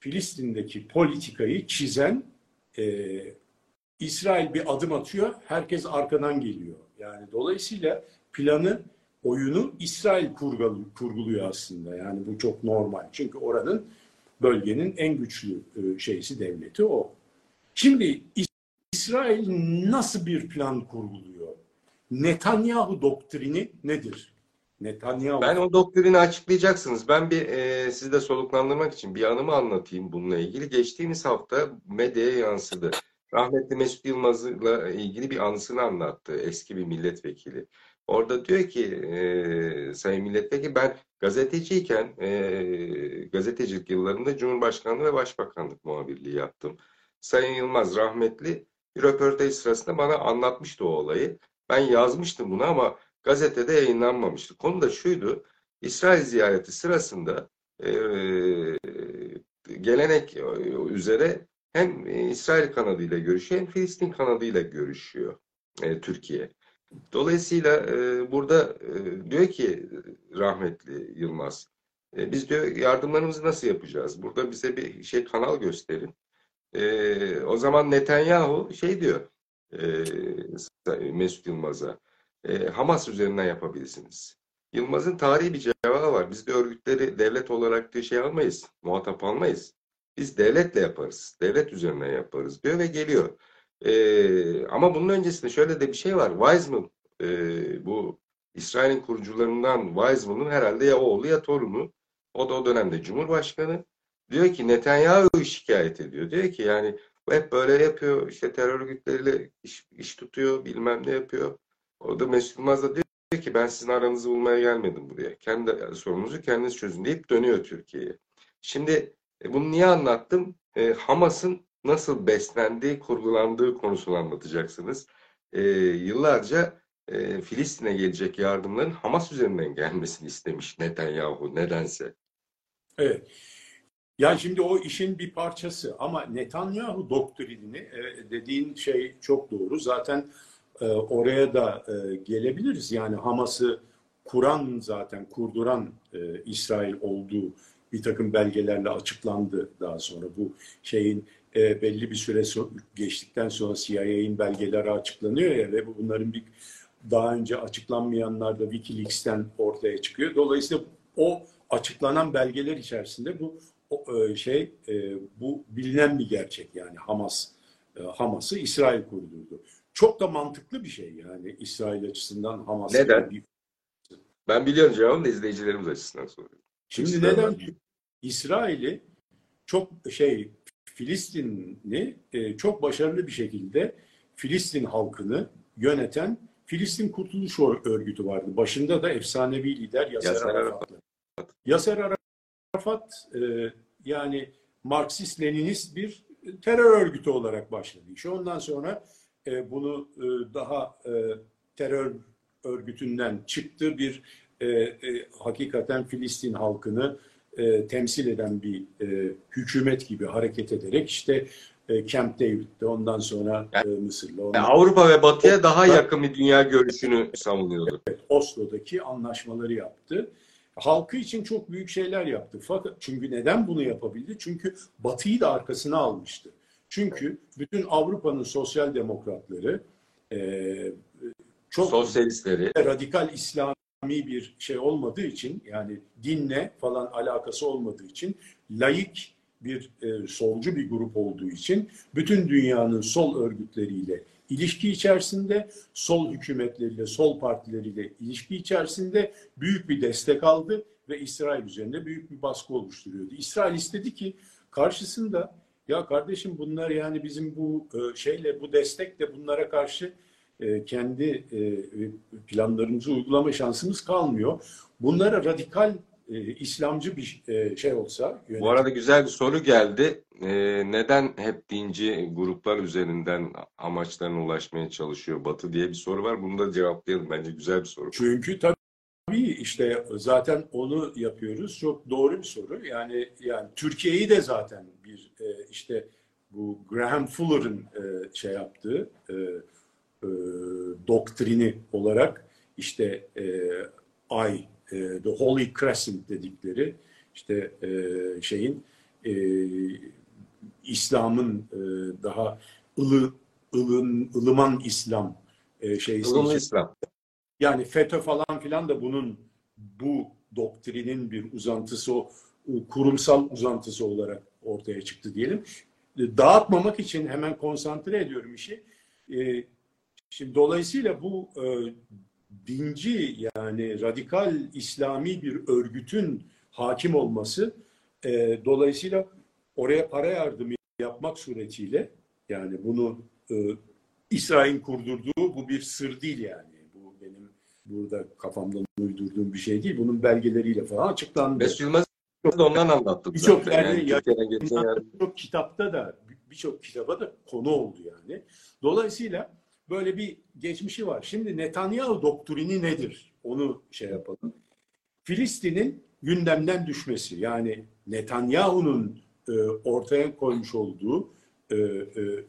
Filistin'deki politikayı çizen, e, İsrail bir adım atıyor, herkes arkadan geliyor. Yani dolayısıyla planı, oyunu İsrail kurguluyor aslında. Yani bu çok normal. Çünkü oranın, bölgenin en güçlü şeysi, devleti o. Şimdi İsrail nasıl bir plan kurguluyor? Netanyahu doktrini nedir? Netanyahu. Ben o doktrini açıklayacaksınız. Ben bir e, sizi de soluklandırmak için bir anımı anlatayım bununla ilgili. Geçtiğimiz hafta medyaya yansıdı. Rahmetli Mesut Yılmaz'la ilgili bir anısını anlattı eski bir milletvekili. Orada diyor ki e, Sayın Milletvekili, ben gazeteciyken e, gazetecilik yıllarında Cumhurbaşkanlığı ve Başbakanlık muhabirliği yaptım. Sayın Yılmaz rahmetli bir röportaj sırasında bana anlatmıştı o olayı. Ben yazmıştım bunu ama gazetede yayınlanmamıştı. Konu da şuydu: İsrail ziyareti sırasında e, gelenek üzere hem İsrail kanadıyla görüşüyor hem Filistin kanadıyla görüşüyor e, Türkiye. Dolayısıyla e, burada e, diyor ki rahmetli Yılmaz, e, biz diyor yardımlarımızı nasıl yapacağız? Burada bize bir şey kanal gösterin. E, o zaman Netanyahu şey diyor e, Mesut Yılmaz'a, e, Hamas üzerinden yapabilirsiniz. Yılmaz'ın tarihi bir cevabı var. Biz de örgütleri devlet olarak diye şey almayız, muhatap almayız. Biz devletle yaparız, devlet üzerinden yaparız diyor ve geliyor. Ee, ama bunun öncesinde şöyle de bir şey var. Weizman, e, bu İsrail'in kurucularından Weizman'ın herhalde ya oğlu ya torunu, o da o dönemde Cumhurbaşkanı, diyor ki Netanyahu'yu şikayet ediyor. Diyor ki yani hep böyle yapıyor, işte terör örgütleriyle iş, iş tutuyor, bilmem ne yapıyor. O da Mesut Yılmaz da diyor ki ben sizin aranızı bulmaya gelmedim buraya. Kendi sorunuzu kendiniz çözün deyip dönüyor Türkiye'ye. Şimdi e, bunu niye anlattım? E, Hamas'ın nasıl beslendiği, kurgulandığı konusunu anlatacaksınız. Ee, yıllarca e, Filistin'e gelecek yardımların Hamas üzerinden gelmesini istemiş Netanyahu nedense. Evet. Yani şimdi o işin bir parçası ama Netanyahu doktrinini e, dediğin şey çok doğru. Zaten e, oraya da e, gelebiliriz. Yani Hamas'ı kuran, zaten kurduran e, İsrail olduğu bir takım belgelerle açıklandı daha sonra. Bu şeyin E, belli bir süre so geçtikten sonra C I A'nin belgeleri açıklanıyor ya ve bunların bir daha önce açıklanmayanlar da WikiLeaks'ten ortaya çıkıyor. Dolayısıyla o açıklanan belgeler içerisinde bu o, e, şey e, bu bilinen bir gerçek, yani Hamas e, Hamas'ı İsrail kurdurdu. Çok da mantıklı bir şey yani İsrail açısından Hamas. Neden? Bir... Ben biliyorum cevabını da izleyicilerimiz açısından soruyorum. Şimdi İsrail neden var. İsrail'i çok şey Filistin'i çok başarılı bir şekilde Filistin halkını yöneten Filistin Kurtuluş Örgütü vardı. Başında da efsanevi lider Yaser, Yaser Arafat. Yaser Arafat yani Marksist-Leninist bir terör örgütü olarak başladı. İşte ondan sonra bunu daha terör örgütünden çıktı, bir hakikaten Filistin halkını E, temsil eden bir e, hükümet gibi hareket ederek işte e, Camp David'de, ondan sonra e, Mısır'la. Ondan yani Avrupa ve Batı'ya daha yakın bir dünya görüşünü savunuyordu. Evet, Oslo'daki anlaşmaları yaptı. Halkı için çok büyük şeyler yaptı. Fakat çünkü neden bunu yapabildi? Çünkü Batı'yı da arkasına almıştı. Çünkü bütün Avrupa'nın sosyal demokratları, e, çok sosyalistleri, radikal İslam bir şey olmadığı için, yani dinle falan alakası olmadığı için, laik bir e, solcu bir grup olduğu için bütün dünyanın sol örgütleriyle ilişki içerisinde, sol hükümetleriyle, sol partileriyle ilişki içerisinde büyük bir destek aldı ve İsrail üzerinde büyük bir baskı oluşturuyordu. İsrail istedi ki karşısında, ya kardeşim bunlar yani bizim bu e, şeyle, bu destekle bunlara karşı kendi planlarımızı uygulama şansımız kalmıyor. Bunlara radikal İslamcı bir şey olsa... Yönetim... Bu arada güzel bir soru geldi. Neden hep dinci gruplar üzerinden amaçlarına ulaşmaya çalışıyor Batı diye bir soru var. Bunu da cevaplayalım. Bence güzel bir soru. Çünkü tabii işte zaten onu yapıyoruz. Çok doğru bir soru. Yani yani Türkiye'yi de zaten bir işte bu Graham Fuller'ın şey yaptığı... E, doktrini olarak işte e, ay e, the Holy Crescent dedikleri işte e, şeyin e, İslam'ın e, daha ılı ılın ılıman İslam e, şeysi İslam. Yani FETÖ falan filan da bunun, bu doktrinin bir uzantısı, o kurumsal uzantısı olarak ortaya çıktı diyelim. Dağıtmamak için hemen konsantre ediyorum işi. E, Şimdi dolayısıyla bu e, dinci, yani radikal İslami bir örgütün hakim olması, e, dolayısıyla oraya para yardımı yapmak suretiyle, yani bunu e, İsrail'in kurdurduğu, bu bir sır değil yani. Bu benim burada kafamdan uydurduğum bir şey değil. Bunun belgeleriyle falan açıklandı. Mesut Yılmaz da ondan anlattı. Birçok yani, bir kitapta da, birçok kitaba da konu oldu yani. Dolayısıyla böyle bir geçmişi var. Şimdi Netanyahu doktrini nedir? Onu şey yapalım. Filistin'in gündemden düşmesi, yani Netanyahu'nun e, ortaya koymuş olduğu e, e,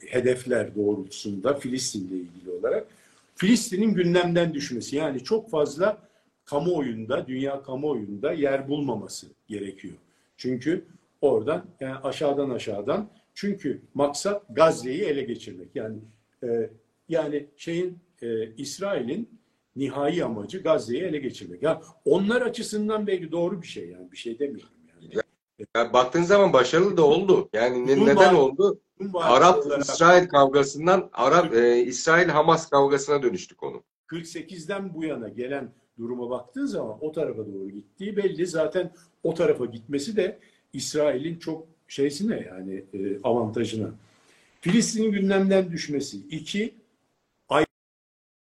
hedefler doğrultusunda Filistin'le ilgili olarak Filistin'in gündemden düşmesi, yani çok fazla kamuoyunda, dünya kamuoyunda yer bulmaması gerekiyor. Çünkü oradan, yani aşağıdan aşağıdan, çünkü maksat Gazze'yi ele geçirmek. Yani e, yani şeyin e, İsrail'in nihai amacı Gazze'yi ele geçirmek. Ya onlar açısından belki doğru bir şey, yani bir şey demiyorum yani. Ya, ya baktığın zaman başarılı da oldu. Yani ne, neden oldu? Arap-İsrail kavgasından Arap e, İsrail-Hamas kavgasına dönüştük onu. kırk sekizden bu yana gelen duruma baktığın zaman o tarafa doğru gittiği belli. Zaten o tarafa gitmesi de İsrail'in çok şeysine, yani e, avantajına. Filistin'in gündemden düşmesi. İki,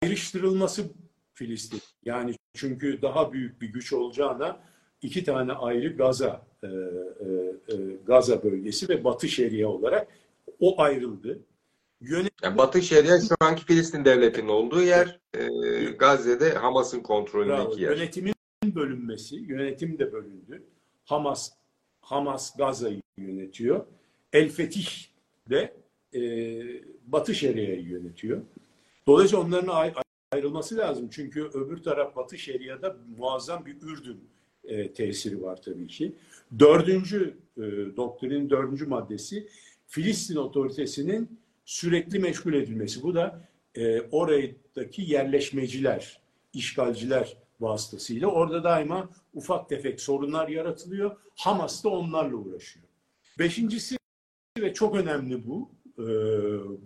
ayrıştırılması Filistin. Yani çünkü daha büyük bir güç olacağına iki tane ayrı Gaza e, e, Gaza bölgesi ve Batı Şeria olarak o ayrıldı. Yönet yani Batı Şeria şu anki Filistin devletinin olduğu yer, e, Gazze'de Hamas'ın kontrolündeki bravo yer. Yönetimin bölünmesi, yönetim de bölündü. Hamas Hamas Gaza'yı yönetiyor. El Fetih de e, Batı Şeria'yı yönetiyor. Dolayısıyla onların ayrılması lazım. Çünkü öbür taraf Batı Şeria'da muazzam bir Ürdün e, tesiri var tabii ki. Dördüncü e, doktrinin dördüncü maddesi Filistin otoritesinin sürekli meşgul edilmesi. Bu da e, oradaki yerleşmeciler, işgalciler vasıtasıyla orada daima ufak tefek sorunlar yaratılıyor. Hamas da onlarla uğraşıyor. Beşincisi ve çok önemli bu. Ee,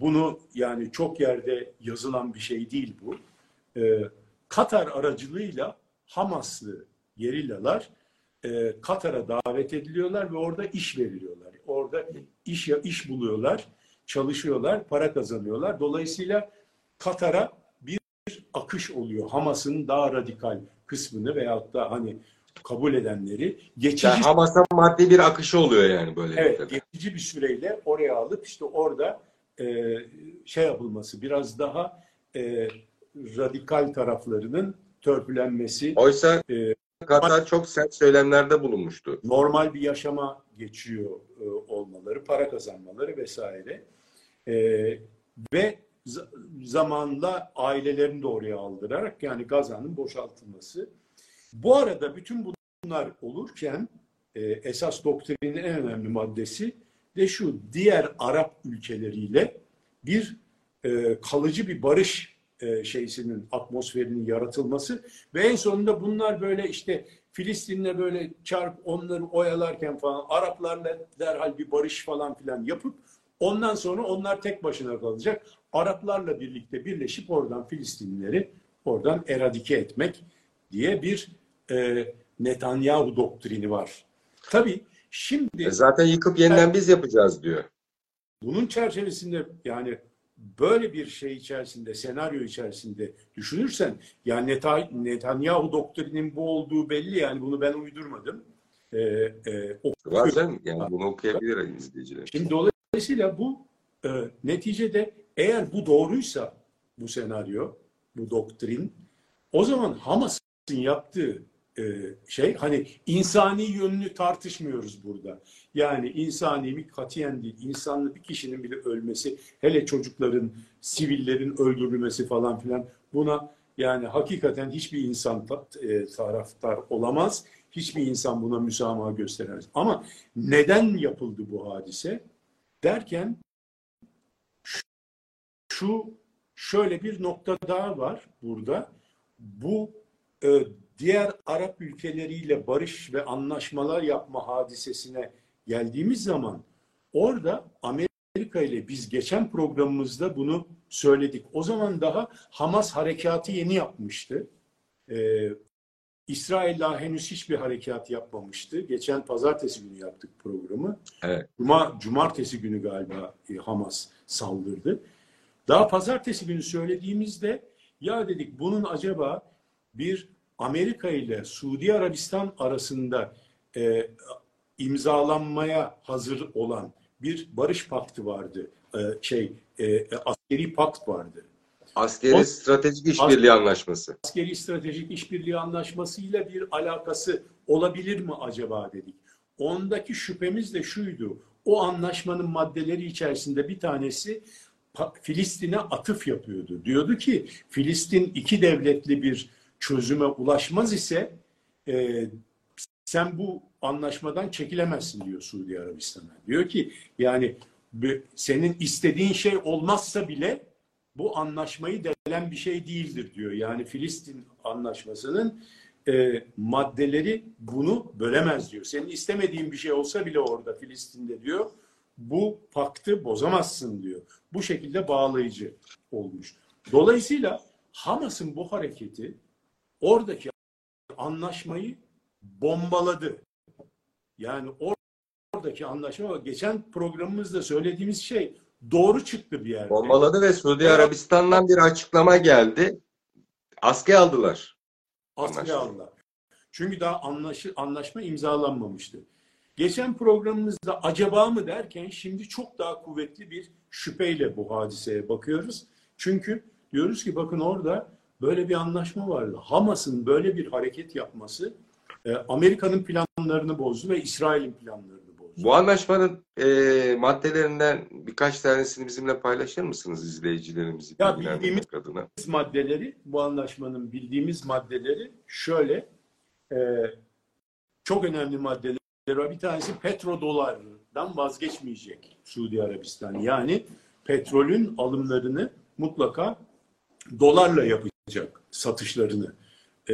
bunu yani çok yerde yazılan bir şey değil bu. Ee, Katar aracılığıyla Hamaslı gerillalar e, Katar'a davet ediliyorlar ve orada iş veriliyorlar. Orada iş iş buluyorlar, çalışıyorlar, para kazanıyorlar. Dolayısıyla Katar'a bir akış oluyor. Hamas'ın daha radikal kısmını veyahut da hani kabul edenleri geçici, yani Hamas'a maddi bir akışı oluyor yani böyle. Evet, bir geçici bir süreyle oraya alıp işte orada e, şey yapılması, biraz daha e, radikal taraflarının törpülenmesi. Oysa e, Katar çok sert söylemlerde bulunmuştu. Normal bir yaşama geçiyor e, olmaları, para kazanmaları vesaire e, ve zamanla ailelerini de oraya aldırarak, yani Gaza'nın boşaltılması. Bu arada bütün bunlar olurken e, esas doktrinin en önemli maddesi de şu: diğer Arap ülkeleriyle bir e, kalıcı bir barış e, şeysinin, atmosferinin yaratılması ve en sonunda bunlar böyle işte Filistin'le böyle çarp, onları oyalarken falan Araplarla derhal bir barış falan filan yapıp ondan sonra onlar tek başına kalacak. Araplarla birlikte birleşip oradan Filistinlileri oradan eradike etmek diye bir e, Netanyahu doktrini var. Tabii şimdi... E zaten yıkıp yeniden biz yapacağız diyor. Bunun çerçevesinde, yani böyle bir şey içerisinde, senaryo içerisinde düşünürsen, yani Neta, Netanyahu doktrinin bu olduğu belli, yani bunu ben uydurmadım. E, e, Bazen yani bunu okuyabilir izleyiciler. Şimdi dolayısıyla bu e, neticede eğer bu doğruysa, bu senaryo, bu doktrin, o zaman Hamas yaptığı şey, hani insani yönünü tartışmıyoruz burada. Yani insani mi, katiyen değil. İnsanlı bir kişinin bile ölmesi, hele çocukların, sivillerin öldürülmesi falan filan, buna yani hakikaten hiçbir insan taraftar olamaz. Hiçbir insan buna müsamaha gösteremez. Ama neden yapıldı bu hadise derken şu şöyle bir nokta daha var burada. Bu diğer Arap ülkeleriyle barış ve anlaşmalar yapma hadisesine geldiğimiz zaman orada Amerika ile biz geçen programımızda bunu söyledik. O zaman daha Hamas harekatı yeni yapmıştı. Ee, İsrail daha henüz hiçbir harekat yapmamıştı. Geçen pazartesi günü yaptık programı. Evet. Cuma, cumartesi günü galiba e, Hamas saldırdı. Daha pazartesi günü söylediğimizde ya dedik, bunun acaba bir Amerika ile Suudi Arabistan arasında e, imzalanmaya hazır olan bir barış paktı vardı. E, şey e, askeri pakt vardı. Askeri o, stratejik işbirliği anlaşması. Askeri stratejik işbirliği anlaşmasıyla bir alakası olabilir mi acaba dedik. Ondaki şüphemiz de şuydu. O anlaşmanın maddeleri içerisinde bir tanesi Filistin'e atıf yapıyordu. Diyordu ki Filistin iki devletli bir çözüme ulaşmaz ise e, sen bu anlaşmadan çekilemezsin diyor Suudi Arabistan'a. Diyor ki yani senin istediğin şey olmazsa bile bu anlaşmayı delen bir şey değildir diyor. Yani Filistin anlaşmasının e, maddeleri bunu bölemez diyor. Senin istemediğin bir şey olsa bile orada Filistin'de diyor bu paktı bozamazsın diyor. Bu şekilde bağlayıcı olmuş. Dolayısıyla Hamas'ın bu hareketi oradaki anlaşmayı bombaladı. Yani oradaki anlaşma, geçen programımızda söylediğimiz şey doğru çıktı bir yerde. Bombaladı ve Suudi Arabistan'dan bir açıklama geldi. Askıya aldılar. Askıya aldılar. Çünkü daha anlaşı, anlaşma imzalanmamıştı. Geçen programımızda acaba mı derken şimdi çok daha kuvvetli bir şüpheyle bu hadiseye bakıyoruz. Çünkü diyoruz ki bakın orada böyle bir anlaşma vardı. Hamas'ın böyle bir hareket yapması Amerika'nın planlarını bozdu ve İsrail'in planlarını bozdu. Bu anlaşmanın e, maddelerinden birkaç tanesini bizimle paylaşır mısınız izleyicilerimizi? Ya bildiğimiz adına? maddeleri, bu anlaşmanın bildiğimiz maddeleri şöyle e, çok önemli maddeler. Bir tanesi petrodolardan vazgeçmeyecek Suudi Arabistan. Yani petrolün alımlarını mutlaka dolarla yapacak satışlarını. E,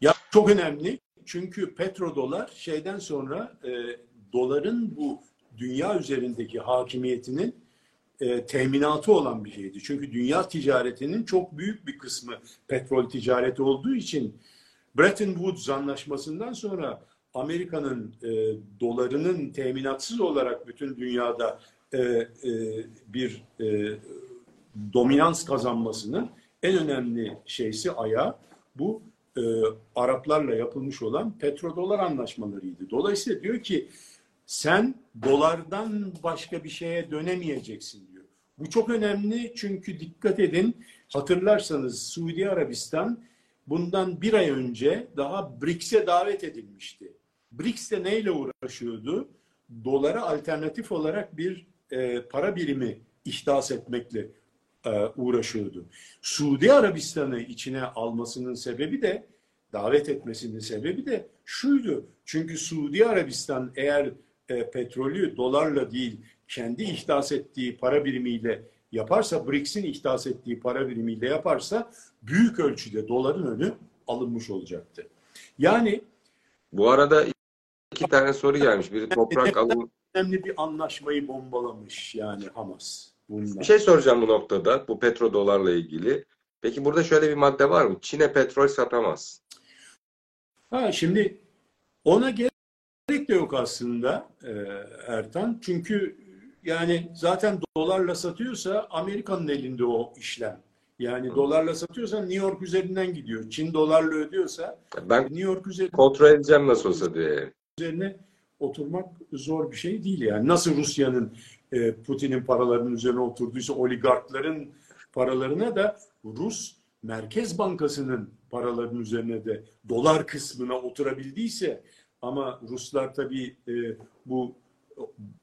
ya çok önemli çünkü petrodolar şeyden sonra e, doların bu dünya üzerindeki hakimiyetinin e, teminatı olan bir şeydi. Çünkü dünya ticaretinin çok büyük bir kısmı petrol ticareti olduğu için Bretton Woods anlaşmasından sonra Amerika'nın e, dolarının teminatsız olarak bütün dünyada e, e, bir e, dominans kazanmasının en önemli şeysi ayağı bu e, Araplarla yapılmış olan petrodolar anlaşmalarıydı. Dolayısıyla diyor ki sen dolardan başka bir şeye dönemeyeceksin diyor. Bu çok önemli çünkü dikkat edin, hatırlarsanız Suudi Arabistan bundan bir ay önce daha B R I C S'e davet edilmişti. B R I C S de neyle uğraşıyordu? Dolara alternatif olarak bir e, para birimi ihdas etmekle e, uğraşıyordu. Suudi Arabistan'ı içine almasının sebebi de, davet etmesinin sebebi de şuydu. Çünkü Suudi Arabistan eğer e, petrolü dolarla değil, kendi ihdas ettiği para birimiyle yaparsa, B R I C S'in ihdas ettiği para birimiyle yaparsa büyük ölçüde doların önü alınmış olacaktı. Yani bu arada iki tane soru gelmiş. Biri toprak alın. Önemli bir anlaşmayı bombalamış yani Hamas. Bundan. Bir şey soracağım bu noktada. Bu petrodolarla ilgili. Peki burada şöyle bir madde var mı? Çin'e petrol satamaz. Ha şimdi ona gerek de yok aslında Ertan. Çünkü yani zaten dolarla satıyorsa Amerika'nın elinde o işlem. Yani Hı. dolarla satıyorsa New York üzerinden gidiyor. Çin dolarla ödüyorsa ben New York üzerinden kontrol edeceğim nasıl olsa diye. Üzerine oturmak zor bir şey değil yani. Nasıl Rusya'nın Putin'in paralarının üzerine oturduysa oligarkların paralarına da Rus Merkez Bankası'nın paralarının üzerine de dolar kısmına oturabildiyse, ama Ruslar tabii bu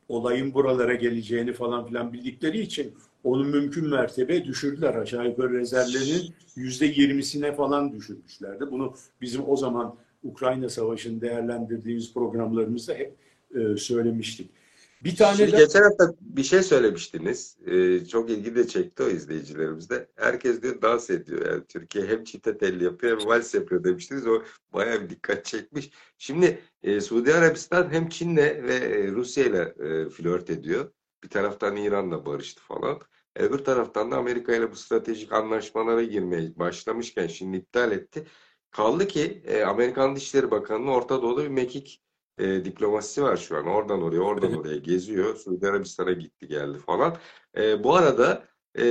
olayın buralara geleceğini falan filan bildikleri için onu mümkün mertebe düşürdüler. Aşağı yukarı rezervlerinin yüzde yirmisine falan düşürmüşlerdi. Bunu bizim o zaman Ukrayna Savaşı'nı değerlendirdiğimiz programlarımızda hep e, söylemiştik. Bir tane Şimdi de... Geçen hafta bir şey söylemiştiniz. E, çok ilgi de çekti o izleyicilerimizde. Herkes diyor dans ediyor. Yani Türkiye hem çifte telli yapıyor hem vals yapıyor demiştiniz. O bayağı bir dikkat çekmiş. Şimdi e, Suudi Arabistan hem Çin'le ve e, Rusya'yla e, flört ediyor. Bir taraftan İran'la barıştı falan. Öbür taraftan da Amerika ile bu stratejik anlaşmalara girmeye başlamışken şimdi iptal etti. Kaldı ki e, Amerikan Dışişleri Bakanı'nın Orta Doğu'da bir mekik e, diplomasisi var şu an. Oradan oraya, oradan oraya geziyor. Suudi Arabistan'a gitti geldi falan. E, bu arada e,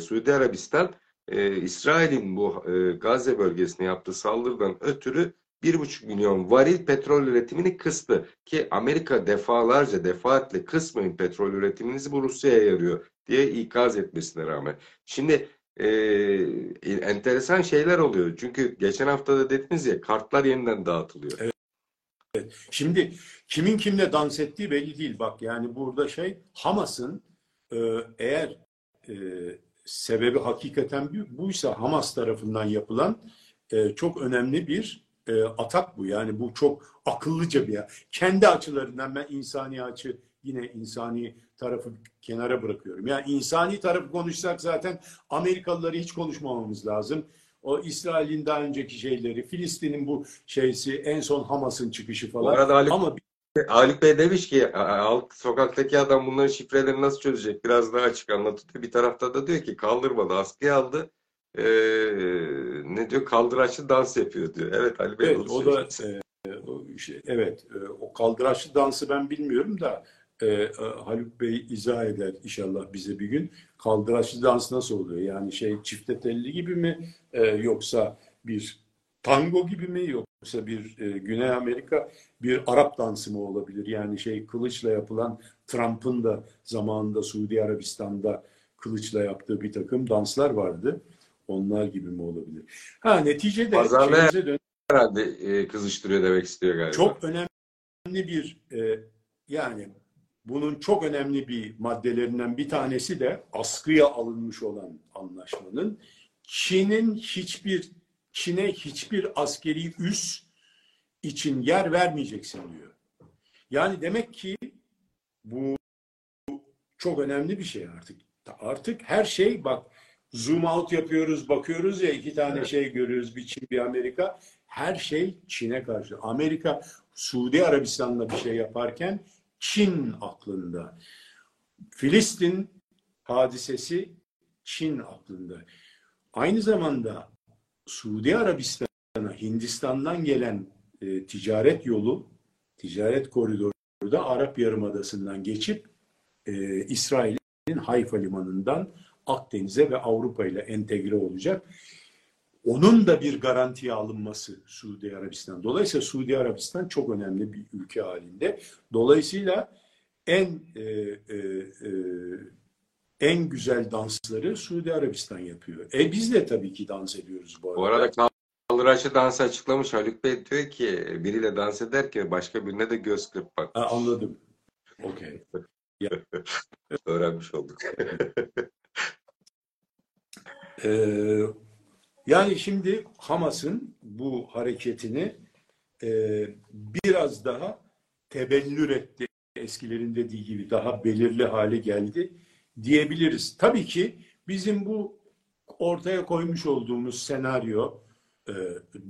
Suudi Arabistan e, İsrail'in bu e, Gazze bölgesine yaptığı saldırıdan ötürü bir buçuk milyon varil petrol üretimini kıstı. Ki Amerika defalarca defaatle kısmayın petrol üretiminizi, bu Rusya'ya yarıyor diye ikaz etmesine rağmen. Şimdi e, enteresan şeyler oluyor. Çünkü geçen hafta da dediniz ya, kartlar yeniden dağıtılıyor. Evet. Evet. Şimdi kimin kimle dans ettiği belli değil. Bak yani burada şey, Hamas'ın eğer e, sebebi hakikaten buysa Hamas tarafından yapılan e, çok önemli bir e, atak bu. Yani bu çok akıllıca bir yer. Kendi açılarından ben insani açı, yine insani tarafı kenara bırakıyorum. Yani insani tarafı konuşsak zaten Amerikalıları hiç konuşmamamız lazım. O İsrail'in daha önceki şeyleri, Filistin'in bu şeysi, en son Hamas'ın çıkışı falan. Bu arada Haluk, ama Haluk Bey demiş ki, sokaktaki adam bunların şifrelerini nasıl çözecek? Biraz daha açık anlatıyor. Bir tarafta da diyor ki kaldırmadı, askıya aldı. Ee, ne diyor? Kaldıraçlı dans yapıyor diyor. Evet Haluk Bey. Evet, o da, e, o şey, evet e, o kaldıraçlı dansı ben bilmiyorum da e, Haluk Bey izah eder inşallah bize bir gün. Kaldıraçlı dans nasıl oluyor? Yani şey, çifte telli gibi mi? Ee, yoksa bir tango gibi mi? Yoksa bir e, Güney Amerika, bir Arap dansı mı olabilir? Yani şey, kılıçla yapılan, Trump'ın da zamanında Suudi Arabistan'da kılıçla yaptığı bir takım danslar vardı. Onlar gibi mi olabilir? Ha, neticede şeyimize herhalde e, kızıştırıyor demek istiyor galiba. Çok önemli bir e, yani bunun çok önemli bir maddelerinden bir tanesi de askıya alınmış olan anlaşmanın Çin'in hiçbir Çin'e hiçbir askeri üs için yer vermeyeceksin diyor. Yani demek ki bu çok önemli bir şey artık. Artık her şey, bak zoom out yapıyoruz, bakıyoruz ya, iki tane şey görüyoruz, bir Çin bir Amerika. Her şey Çin'e karşı. Amerika Suudi Arabistan'la bir şey yaparken Çin aklında. Filistin hadisesi Çin aklında. Aynı zamanda Suudi Arabistan'a Hindistan'dan gelen e, ticaret yolu, ticaret koridoru da Arap Yarımadası'ndan geçip e, İsrail'in Hayfa Limanı'ndan Akdeniz'e ve Avrupa ile entegre olacak. Onun da bir garantiye alınması Suudi Arabistan. Dolayısıyla Suudi Arabistan çok önemli bir ülke halinde. Dolayısıyla en e, e, e, en güzel dansları Suudi Arabistan yapıyor. E biz de tabii ki dans ediyoruz bu arada. Bu arada kaldıraçlı dansı açıklamış Haluk Bey, diyor ki biriyle dans ederken başka birine de göz kırpmak. Ha, anladım. Okey. Öğrenmiş olduk. ee, yani şimdi Hamas'ın bu hareketini e, biraz daha tebellür etti. Eskilerin dediği gibi daha belirli hale geldi diyebiliriz. Tabii ki bizim bu ortaya koymuş olduğumuz senaryo e,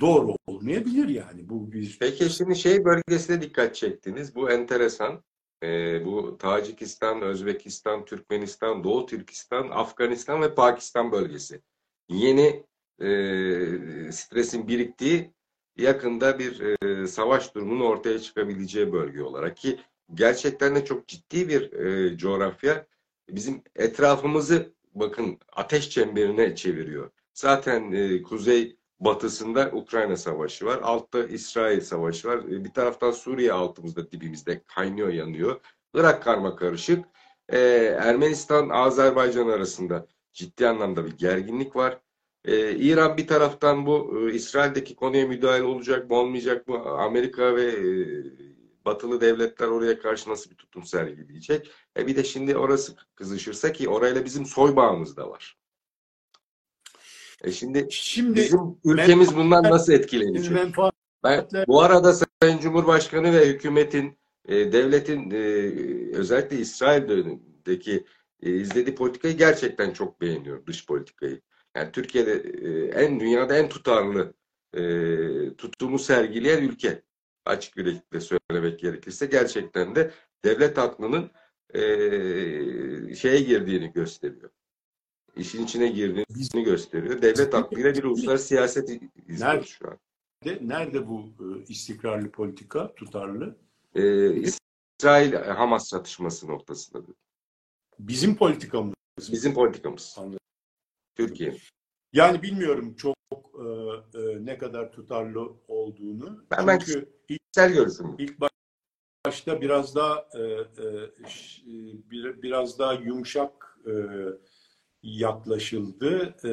doğru olmayabilir yani. Bu bir... Peki şimdi şey bölgesine dikkat çektiniz. Bu enteresan. E, bu Tacikistan, Özbekistan, Türkmenistan, Doğu Türkistan, Afganistan ve Pakistan bölgesi. Yeni e, stresin biriktiği, yakında bir e, savaş durumunun ortaya çıkabileceği bölge olarak, ki gerçekten de çok ciddi bir e, coğrafya. Bizim etrafımızı bakın ateş çemberine çeviriyor. Zaten e, kuzey batısında Ukrayna savaşı var. Altta İsrail savaşı var. E, bir taraftan Suriye altımızda, dibimizde kaynıyor, yanıyor. Irak karmakarışık. E, Ermenistan, Azerbaycan arasında ciddi anlamda bir gerginlik var. E, İran bir taraftan bu e, İsrail'deki konuya müdahale olacak mı, olmayacak mı? Amerika ve e, Batılı devletler oraya karşı nasıl bir tutum sergileyecek? E bir de şimdi orası kızışırsa, ki orayla bizim soy bağımız da var. E şimdi, şimdi bizim ülkemiz bundan nasıl etkilenecek? Ben, bu arada Sayın Cumhurbaşkanı ve hükümetin, e, devletin, e, özellikle İsrail'deki e, izlediği politikayı gerçekten çok beğeniyorum, dış politikayı. Yani Türkiye'de e, en dünyada en tutarlı e, tutumu sergileyen ülke. Açık yürekle söylemek gerekirse gerçekten de devlet aklının e, şeye girdiğini gösteriyor. İşin içine girdiğini gösteriyor. Devlet aklıyla bir uluslararası siyaset izliyor şu an. Nerede, nerede bu istikrarlı politika, tutarlı? E, İsrail-Hamas çatışması noktasında. Bizim politikamız. Bizim politikamız. Anladım. Türkiye. Yani bilmiyorum çok e, e, ne kadar tutarlı olduğunu. Ben çünkü ben ilk, görüşüm. ilk başta biraz daha e, e, bir, biraz daha yumuşak e, yaklaşıldı. E,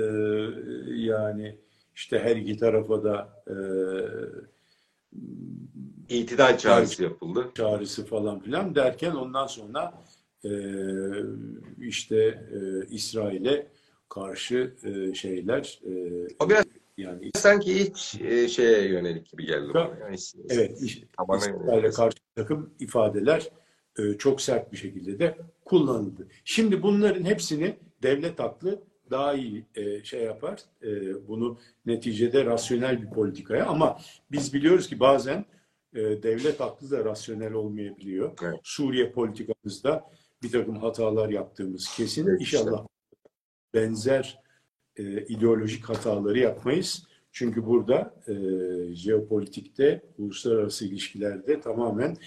yani işte her iki tarafa da e, İtidal çağrısı yapıldı. Çağrısı falan filan derken ondan sonra e, işte e, İsrail'e karşı e, şeyler e, o biraz yani sanki hiç e, şeye yönelik gibi geldi bana. Yani, evet. İsrail'e karşı takım ifadeler e, çok sert bir şekilde de kullanıldı. Şimdi bunların hepsini devlet aklı daha iyi e, şey yapar. E, bunu neticede rasyonel bir politikaya, ama biz biliyoruz ki bazen devlet aklı da rasyonel olmayabiliyor. Evet. Suriye politikamızda bir takım hatalar yaptığımız kesin. Evet, işte. İnşallah benzer e, ideolojik hataları yapmayız. Çünkü burada e, jeopolitikte, uluslararası ilişkilerde tamamen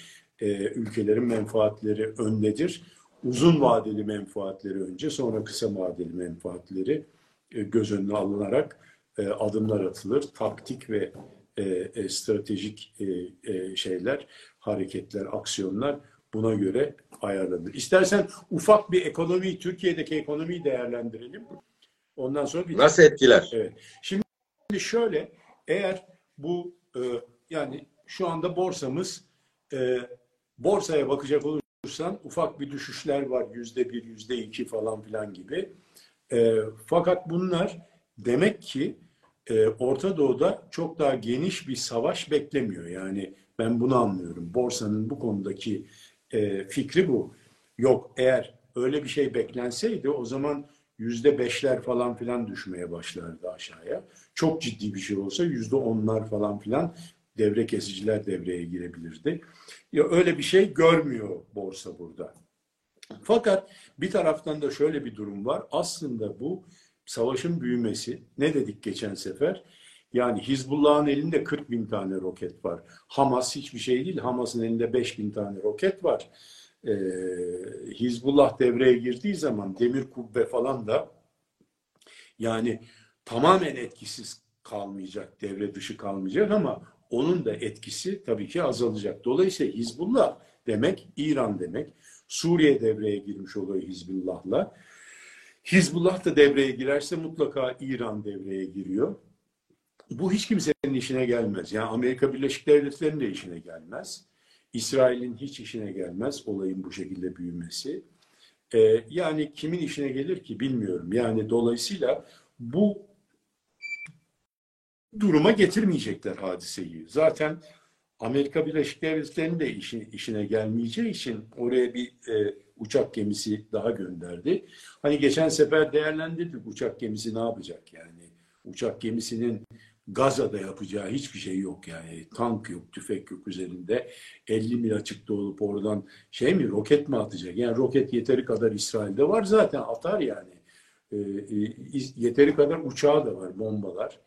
e, ülkelerin menfaatleri öndedir. Uzun vadeli menfaatleri önce, sonra kısa vadeli menfaatleri e, göz önüne alınarak e, adımlar atılır. Taktik ve E, e, stratejik e, e, şeyler, hareketler, aksiyonlar buna göre ayarlanır. İstersen ufak bir ekonomi, Türkiye'deki ekonomiyi değerlendirelim. Ondan sonra bir nasıl etkiler? Evet. Şimdi şöyle, eğer bu e, yani şu anda borsamız e, borsaya bakacak olursan ufak bir düşüşler var. Yüzde bir, yüzde iki falan filan gibi. E, fakat bunlar demek ki Orta Doğu'da çok daha geniş bir savaş beklemiyor. Yani ben bunu anlıyorum. Borsanın bu konudaki fikri bu. Yok, eğer öyle bir şey beklenseydi o zaman yüzde beşler falan filan düşmeye başlardı aşağıya. Çok ciddi bir şey olsa yüzde onlar falan filan, devre kesiciler devreye girebilirdi. Ya öyle bir şey görmüyor borsa burada. Fakat bir taraftan da şöyle bir durum var. Aslında bu savaşın büyümesi, ne dedik geçen sefer? Yani Hizbullah'ın elinde kırk bin tane roket var. Hamas hiçbir şey değil. Hamas'ın elinde beş bin tane roket var. Ee, Hizbullah devreye girdiği zaman demir kubbe falan da yani tamamen etkisiz kalmayacak, devre dışı kalmayacak, ama onun da etkisi tabii ki azalacak. Dolayısıyla Hizbullah demek İran demek. Suriye devreye girmiş oluyor Hizbullah'la. Hizbullah da devreye girerse mutlaka İran devreye giriyor. Bu hiç kimsenin işine gelmez. Yani Amerika Birleşik Devletleri'nin de işine gelmez. İsrail'in hiç işine gelmez olayın bu şekilde büyümesi. Ee, yani kimin işine gelir ki bilmiyorum. Yani dolayısıyla bu duruma getirmeyecekler hadiseyi. Zaten Amerika Birleşik Devletleri'nin de işine, işine gelmeyeceği için oraya bir E, uçak gemisi daha gönderdi. Hani geçen sefer değerlendirdik, uçak gemisi ne yapacak yani? Uçak gemisinin Gazze'de yapacağı hiçbir şey yok yani. Tank yok, tüfek yok üzerinde. elli mil açıkta olup oradan şey mi, roket mi atacak? Yani roket yeteri kadar İsrail'de var zaten, atar yani. E, e, yeteri kadar uçağı da var, bombalar.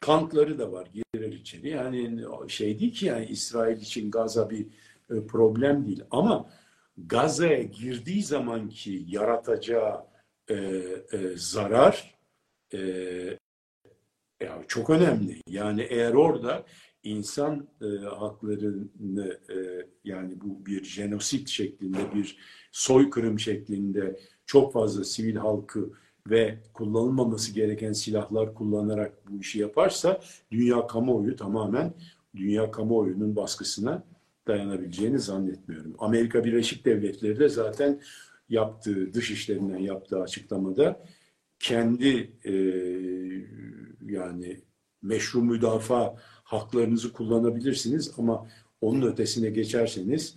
Tankları da var, girer içeri. Yani şey değil ki yani İsrail için Gazze bir e, problem değil, ama Gazze'ye girdiği zamanki yaratacağı e, e, zarar e, ya çok önemli. Yani eğer orada insan e, haklarını e, yani bu bir jenosit şeklinde, bir soykırım şeklinde çok fazla sivil halkı ve kullanılmaması gereken silahlar kullanarak bu işi yaparsa dünya kamuoyu tamamen dünya kamuoyunun baskısına dayanabileceğini zannetmiyorum. Amerika Birleşik Devletleri de zaten yaptığı, dış işlerinden yaptığı açıklamada kendi e, yani meşru müdafaa haklarınızı kullanabilirsiniz, ama onun ötesine geçerseniz,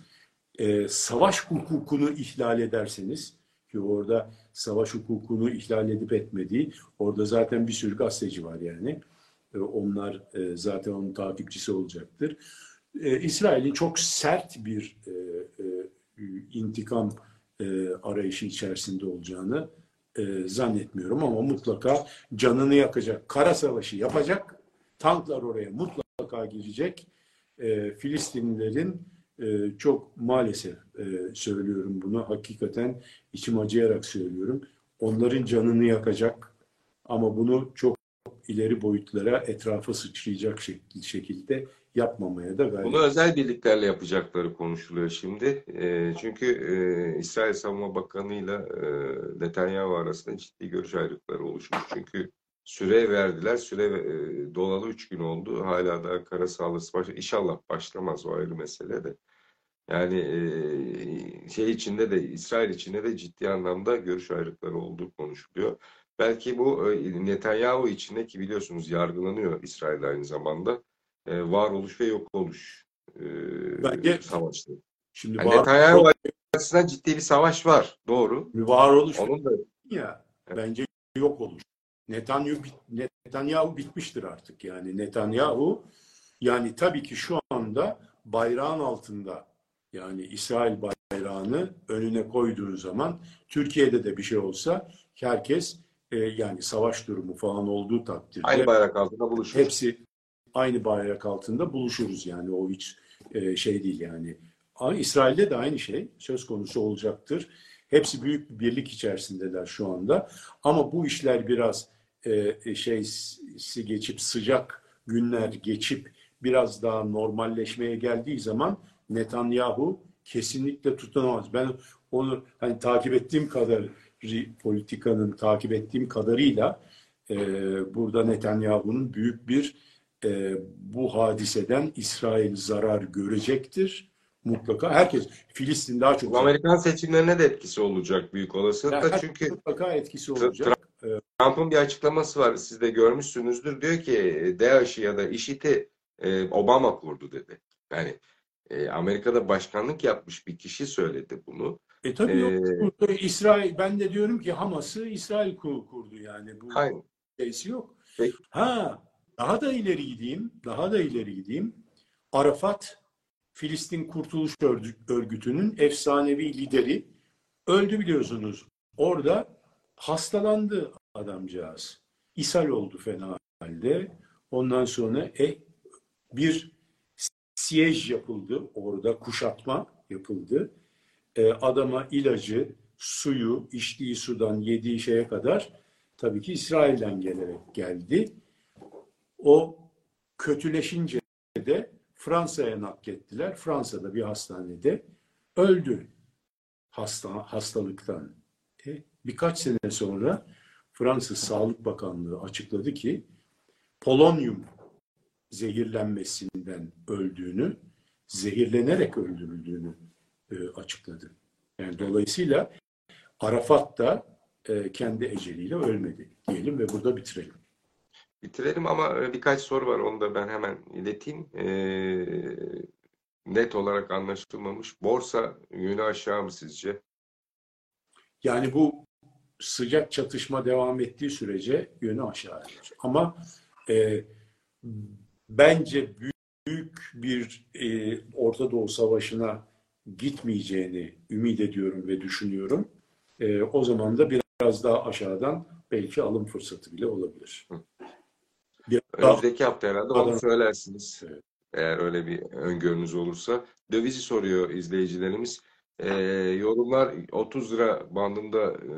e, savaş hukukunu ihlal ederseniz, ki orada savaş hukukunu ihlal edip etmediği, orada zaten bir sürü gazeteci var yani. E, onlar e, zaten onun takipçisi olacaktır. Ee, İsrail'in çok sert bir e, e, intikam e, arayışı içerisinde olacağını e, zannetmiyorum, ama mutlaka canını yakacak, kara savaşı yapacak, tanklar oraya mutlaka girecek. E, Filistinlilerin e, çok maalesef e, söylüyorum bunu, hakikaten içim acıyarak söylüyorum, onların canını yakacak, ama bunu çok ileri boyutlara, etrafa sıçrayacak şekilde yapmamaya da gayret. Bunu özel birliklerle yapacakları konuşuluyor şimdi. E, çünkü e, İsrail Savunma Bakanı ile Netanyahu arasında ciddi görüş ayrılıkları oluşmuş. Çünkü süre verdiler. Süre e, dolalı üç gün oldu. Hala da kara saldırısı başlıyor. İnşallah başlamaz, o ayrı mesele de. Yani e, şey içinde de, İsrail içinde de ciddi anlamda görüş ayrılıkları olduğu konuşuluyor. Belki bu e, Netanyahu içinde, ki biliyorsunuz yargılanıyor İsrail aynı zamanda. E, varoluş ve yok oluş e, savaşları. Şimdi yani var, Netanyahu var, açısından ciddi bir savaş var. Doğru. Varoluş. Onun da ya evet. Bence yok oluş. Netanyahu, Netanyahu bitmiştir artık yani. Netanyahu yani tabii ki şu anda bayrağın altında, yani İsrail bayrağını önüne koyduğu zaman Türkiye'de de bir şey olsa herkes e, yani savaş durumu falan olduğu takdirde aynı bayrak altında buluşur. Hepsi aynı bayrak altında buluşuruz yani, o hiç e, şey değil yani. İsrail'de de aynı şey söz konusu olacaktır. Hepsi büyük bir birlik içerisindeler şu anda. Ama bu işler biraz e, şeysi geçip, sıcak günler geçip biraz daha normalleşmeye geldiği zaman Netanyahu kesinlikle tutunamaz. Ben onu hani takip ettiğim kadar, politikanın takip ettiğim kadarıyla e, burada Netanyahu'nun büyük bir e, bu hadiseden İsrail zarar görecektir. Mutlaka herkes, Filistin daha çok. Amerikan seçimlerine de etkisi olacak büyük olasılıkla yani, çünkü mutlaka etkisi olacak. Trump'ın bir açıklaması var, siz de görmüşsünüzdür, diyor ki D H I'ı ya da IŞİD'i Obama kurdu dedi. Yani Amerika'da başkanlık yapmış bir kişi söyledi bunu. E tabii ee, yok. Burada İsrail, ben de diyorum ki Hamas'ı İsrail kurdu yani, bu şeysi yok. Peki. Ha, daha da ileri gideyim, daha da ileri gideyim. Arafat, Filistin Kurtuluş Örgütü'nün efsanevi lideri öldü biliyorsunuz. Orada hastalandı adamcağız. İshal oldu fena halde. Ondan sonra e, bir siyej yapıldı orada, kuşatma yapıldı. E, adama ilacı, suyu, içtiği sudan yediği şeye kadar tabii ki İsrail'den gelerek geldi. O kötüleşince de Fransa'ya naklettiler. Fransa'da bir hastanede öldü hasta, hastalıktan. E, birkaç sene sonra Fransız Sağlık Bakanlığı açıkladı ki polonyum zehirlenmesinden öldüğünü, zehirlenerek öldürüldüğünü e, açıkladı. Yani dolayısıyla Arafat da e, kendi eceliyle ölmedi diyelim ve burada bitirelim. Bitirelim ama birkaç soru var, onu da ben hemen ileteyim. E, net olarak anlaşılmamış. Borsa yönü aşağı mı sizce? Yani bu sıcak çatışma devam ettiği sürece yönü aşağı. Ama e, bence büyük bir e, Orta Doğu Savaşı'na gitmeyeceğini ümit ediyorum ve düşünüyorum. E, o zaman da biraz daha aşağıdan belki alım fırsatı bile olabilir. Hı. Önümüzdeki hafta herhalde onu söylersiniz. Evet. Eğer öyle bir öngörünüz olursa. Dövizi soruyor izleyicilerimiz. Ee, yorumlar otuz lira bandında e,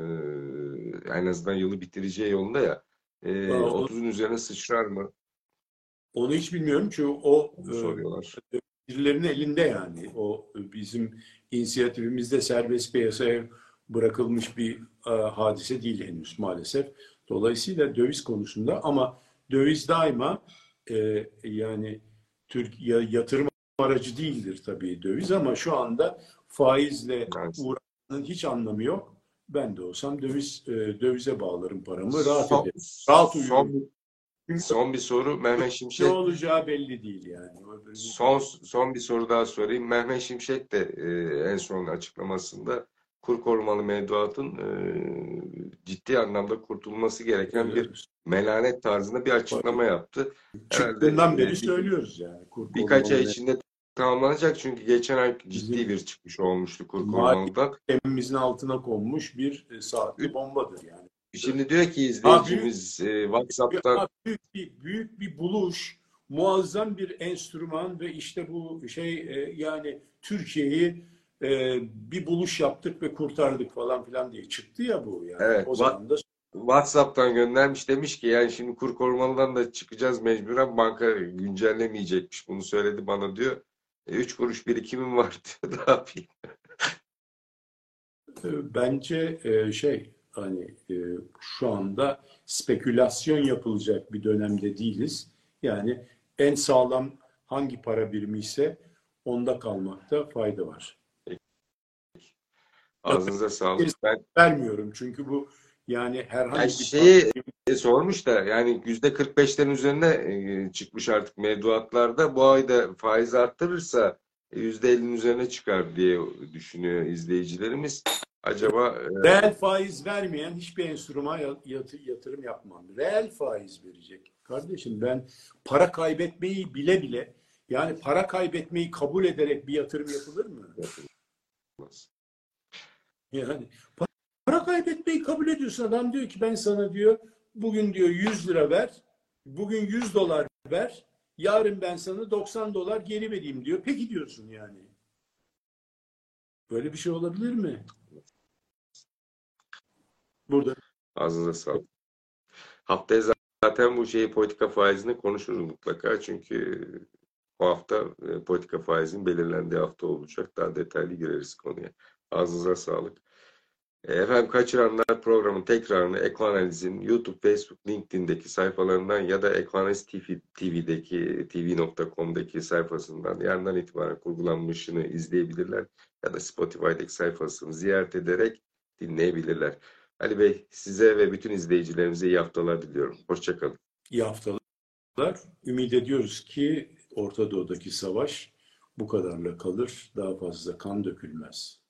en azından yılı bitireceği yolunda ya. E, otuzun üzerine sıçrar mı? Onu hiç bilmiyorum çünkü o soruyorlar. E, birilerinin elinde yani. O bizim inisiyatifimizde serbest piyasaya bırakılmış bir e, hadise değil henüz maalesef. Dolayısıyla döviz konusunda, ama döviz daima e, yani Türkiye yatırım aracı değildir tabii döviz, ama şu anda faizle uğraşmanın hiç anlamı yok. Ben de olsam döviz e, dövize bağlarım paramı, rahat son, ederim. Rahat uyurum. Son, son bir soru Mehmet Şimşek. Ne olacağı belli değil yani. Son son bir soru daha sorayım. Mehmet Şimşek de e, en son açıklamasında kur korumalı mevduatın e, ciddi anlamda kurtulması gereken, evet, bir melanet tarzında bir açıklama yaptı. Çıktığından beri söylüyoruz yani. Kur birkaç ay içinde tamamlanacak, çünkü geçen ay ciddi bizim bir çıkış olmuştu kur korumalıda. Elimizin altına konmuş bir saatli bombadır yani. Şimdi diyor ki izleyicimiz ha, büyük, WhatsApp'tan büyük bir, büyük bir buluş, muazzam bir enstrüman ve işte bu şey yani Türkiye'yi Ee, bir buluş yaptık ve kurtardık falan filan diye çıktı ya bu yani. Evet, o zaman da WhatsApp'tan göndermiş, demiş ki yani şimdi kur korumalıdan da çıkacağız mecburen, banka güncellemeyecekmiş, bunu söyledi bana diyor. E, üç kuruş birikimim var diyor, ne yapayım? Bence şey, hani şu anda spekülasyon yapılacak bir dönemde değiliz. Yani en sağlam hangi para birimi ise onda kalmakta fayda var. Ağzınıza sağlık. Ben vermiyorum çünkü bu yani herhangi yani şeyi bir sormuş da yani yüzde kırk beşlerin üzerine çıkmış artık mevduatlarda, bu ayda faiz arttırırsa yüzde ellinin üzerine çıkar diye düşünüyor izleyicilerimiz. Acaba reel faiz vermeyen hiçbir enstrümana yatırım yapmam. Reel faiz verecek. Kardeşim ben para kaybetmeyi bile bile, yani para kaybetmeyi kabul ederek bir yatırım yapılır mı? Yapılmaz. Yani para kaybetmeyi kabul ediyorsun, adam diyor ki ben sana diyor bugün diyor yüz lira ver, bugün yüz dolar ver, yarın ben sana doksan dolar geri vereyim diyor. Peki diyorsun yani. Böyle bir şey olabilir mi? Burada. Ağzınıza sağlık. Haftaya zaten bu şeyi, politika faizini konuşuruz mutlaka. Çünkü bu hafta politika faizinin belirlendiği hafta olacak. Daha detaylı gireriz konuya. Ağzınıza sağlık. Efendim, kaçıranlar programın tekrarını Ekoanaliz'in YouTube, Facebook, LinkedIn'deki sayfalarından ya da Ekoanaliz T V'deki T V nokta com'daki sayfasından yarından itibaren kurgulanmışını izleyebilirler ya da Spotify'daki sayfasını ziyaret ederek dinleyebilirler. Ali Bey, size ve bütün izleyicilerimize iyi haftalar diliyorum. Hoşça kalın. İyi haftalar. Ümit ediyoruz ki Orta Doğu'daki savaş bu kadarla kalır, daha fazla kan dökülmez.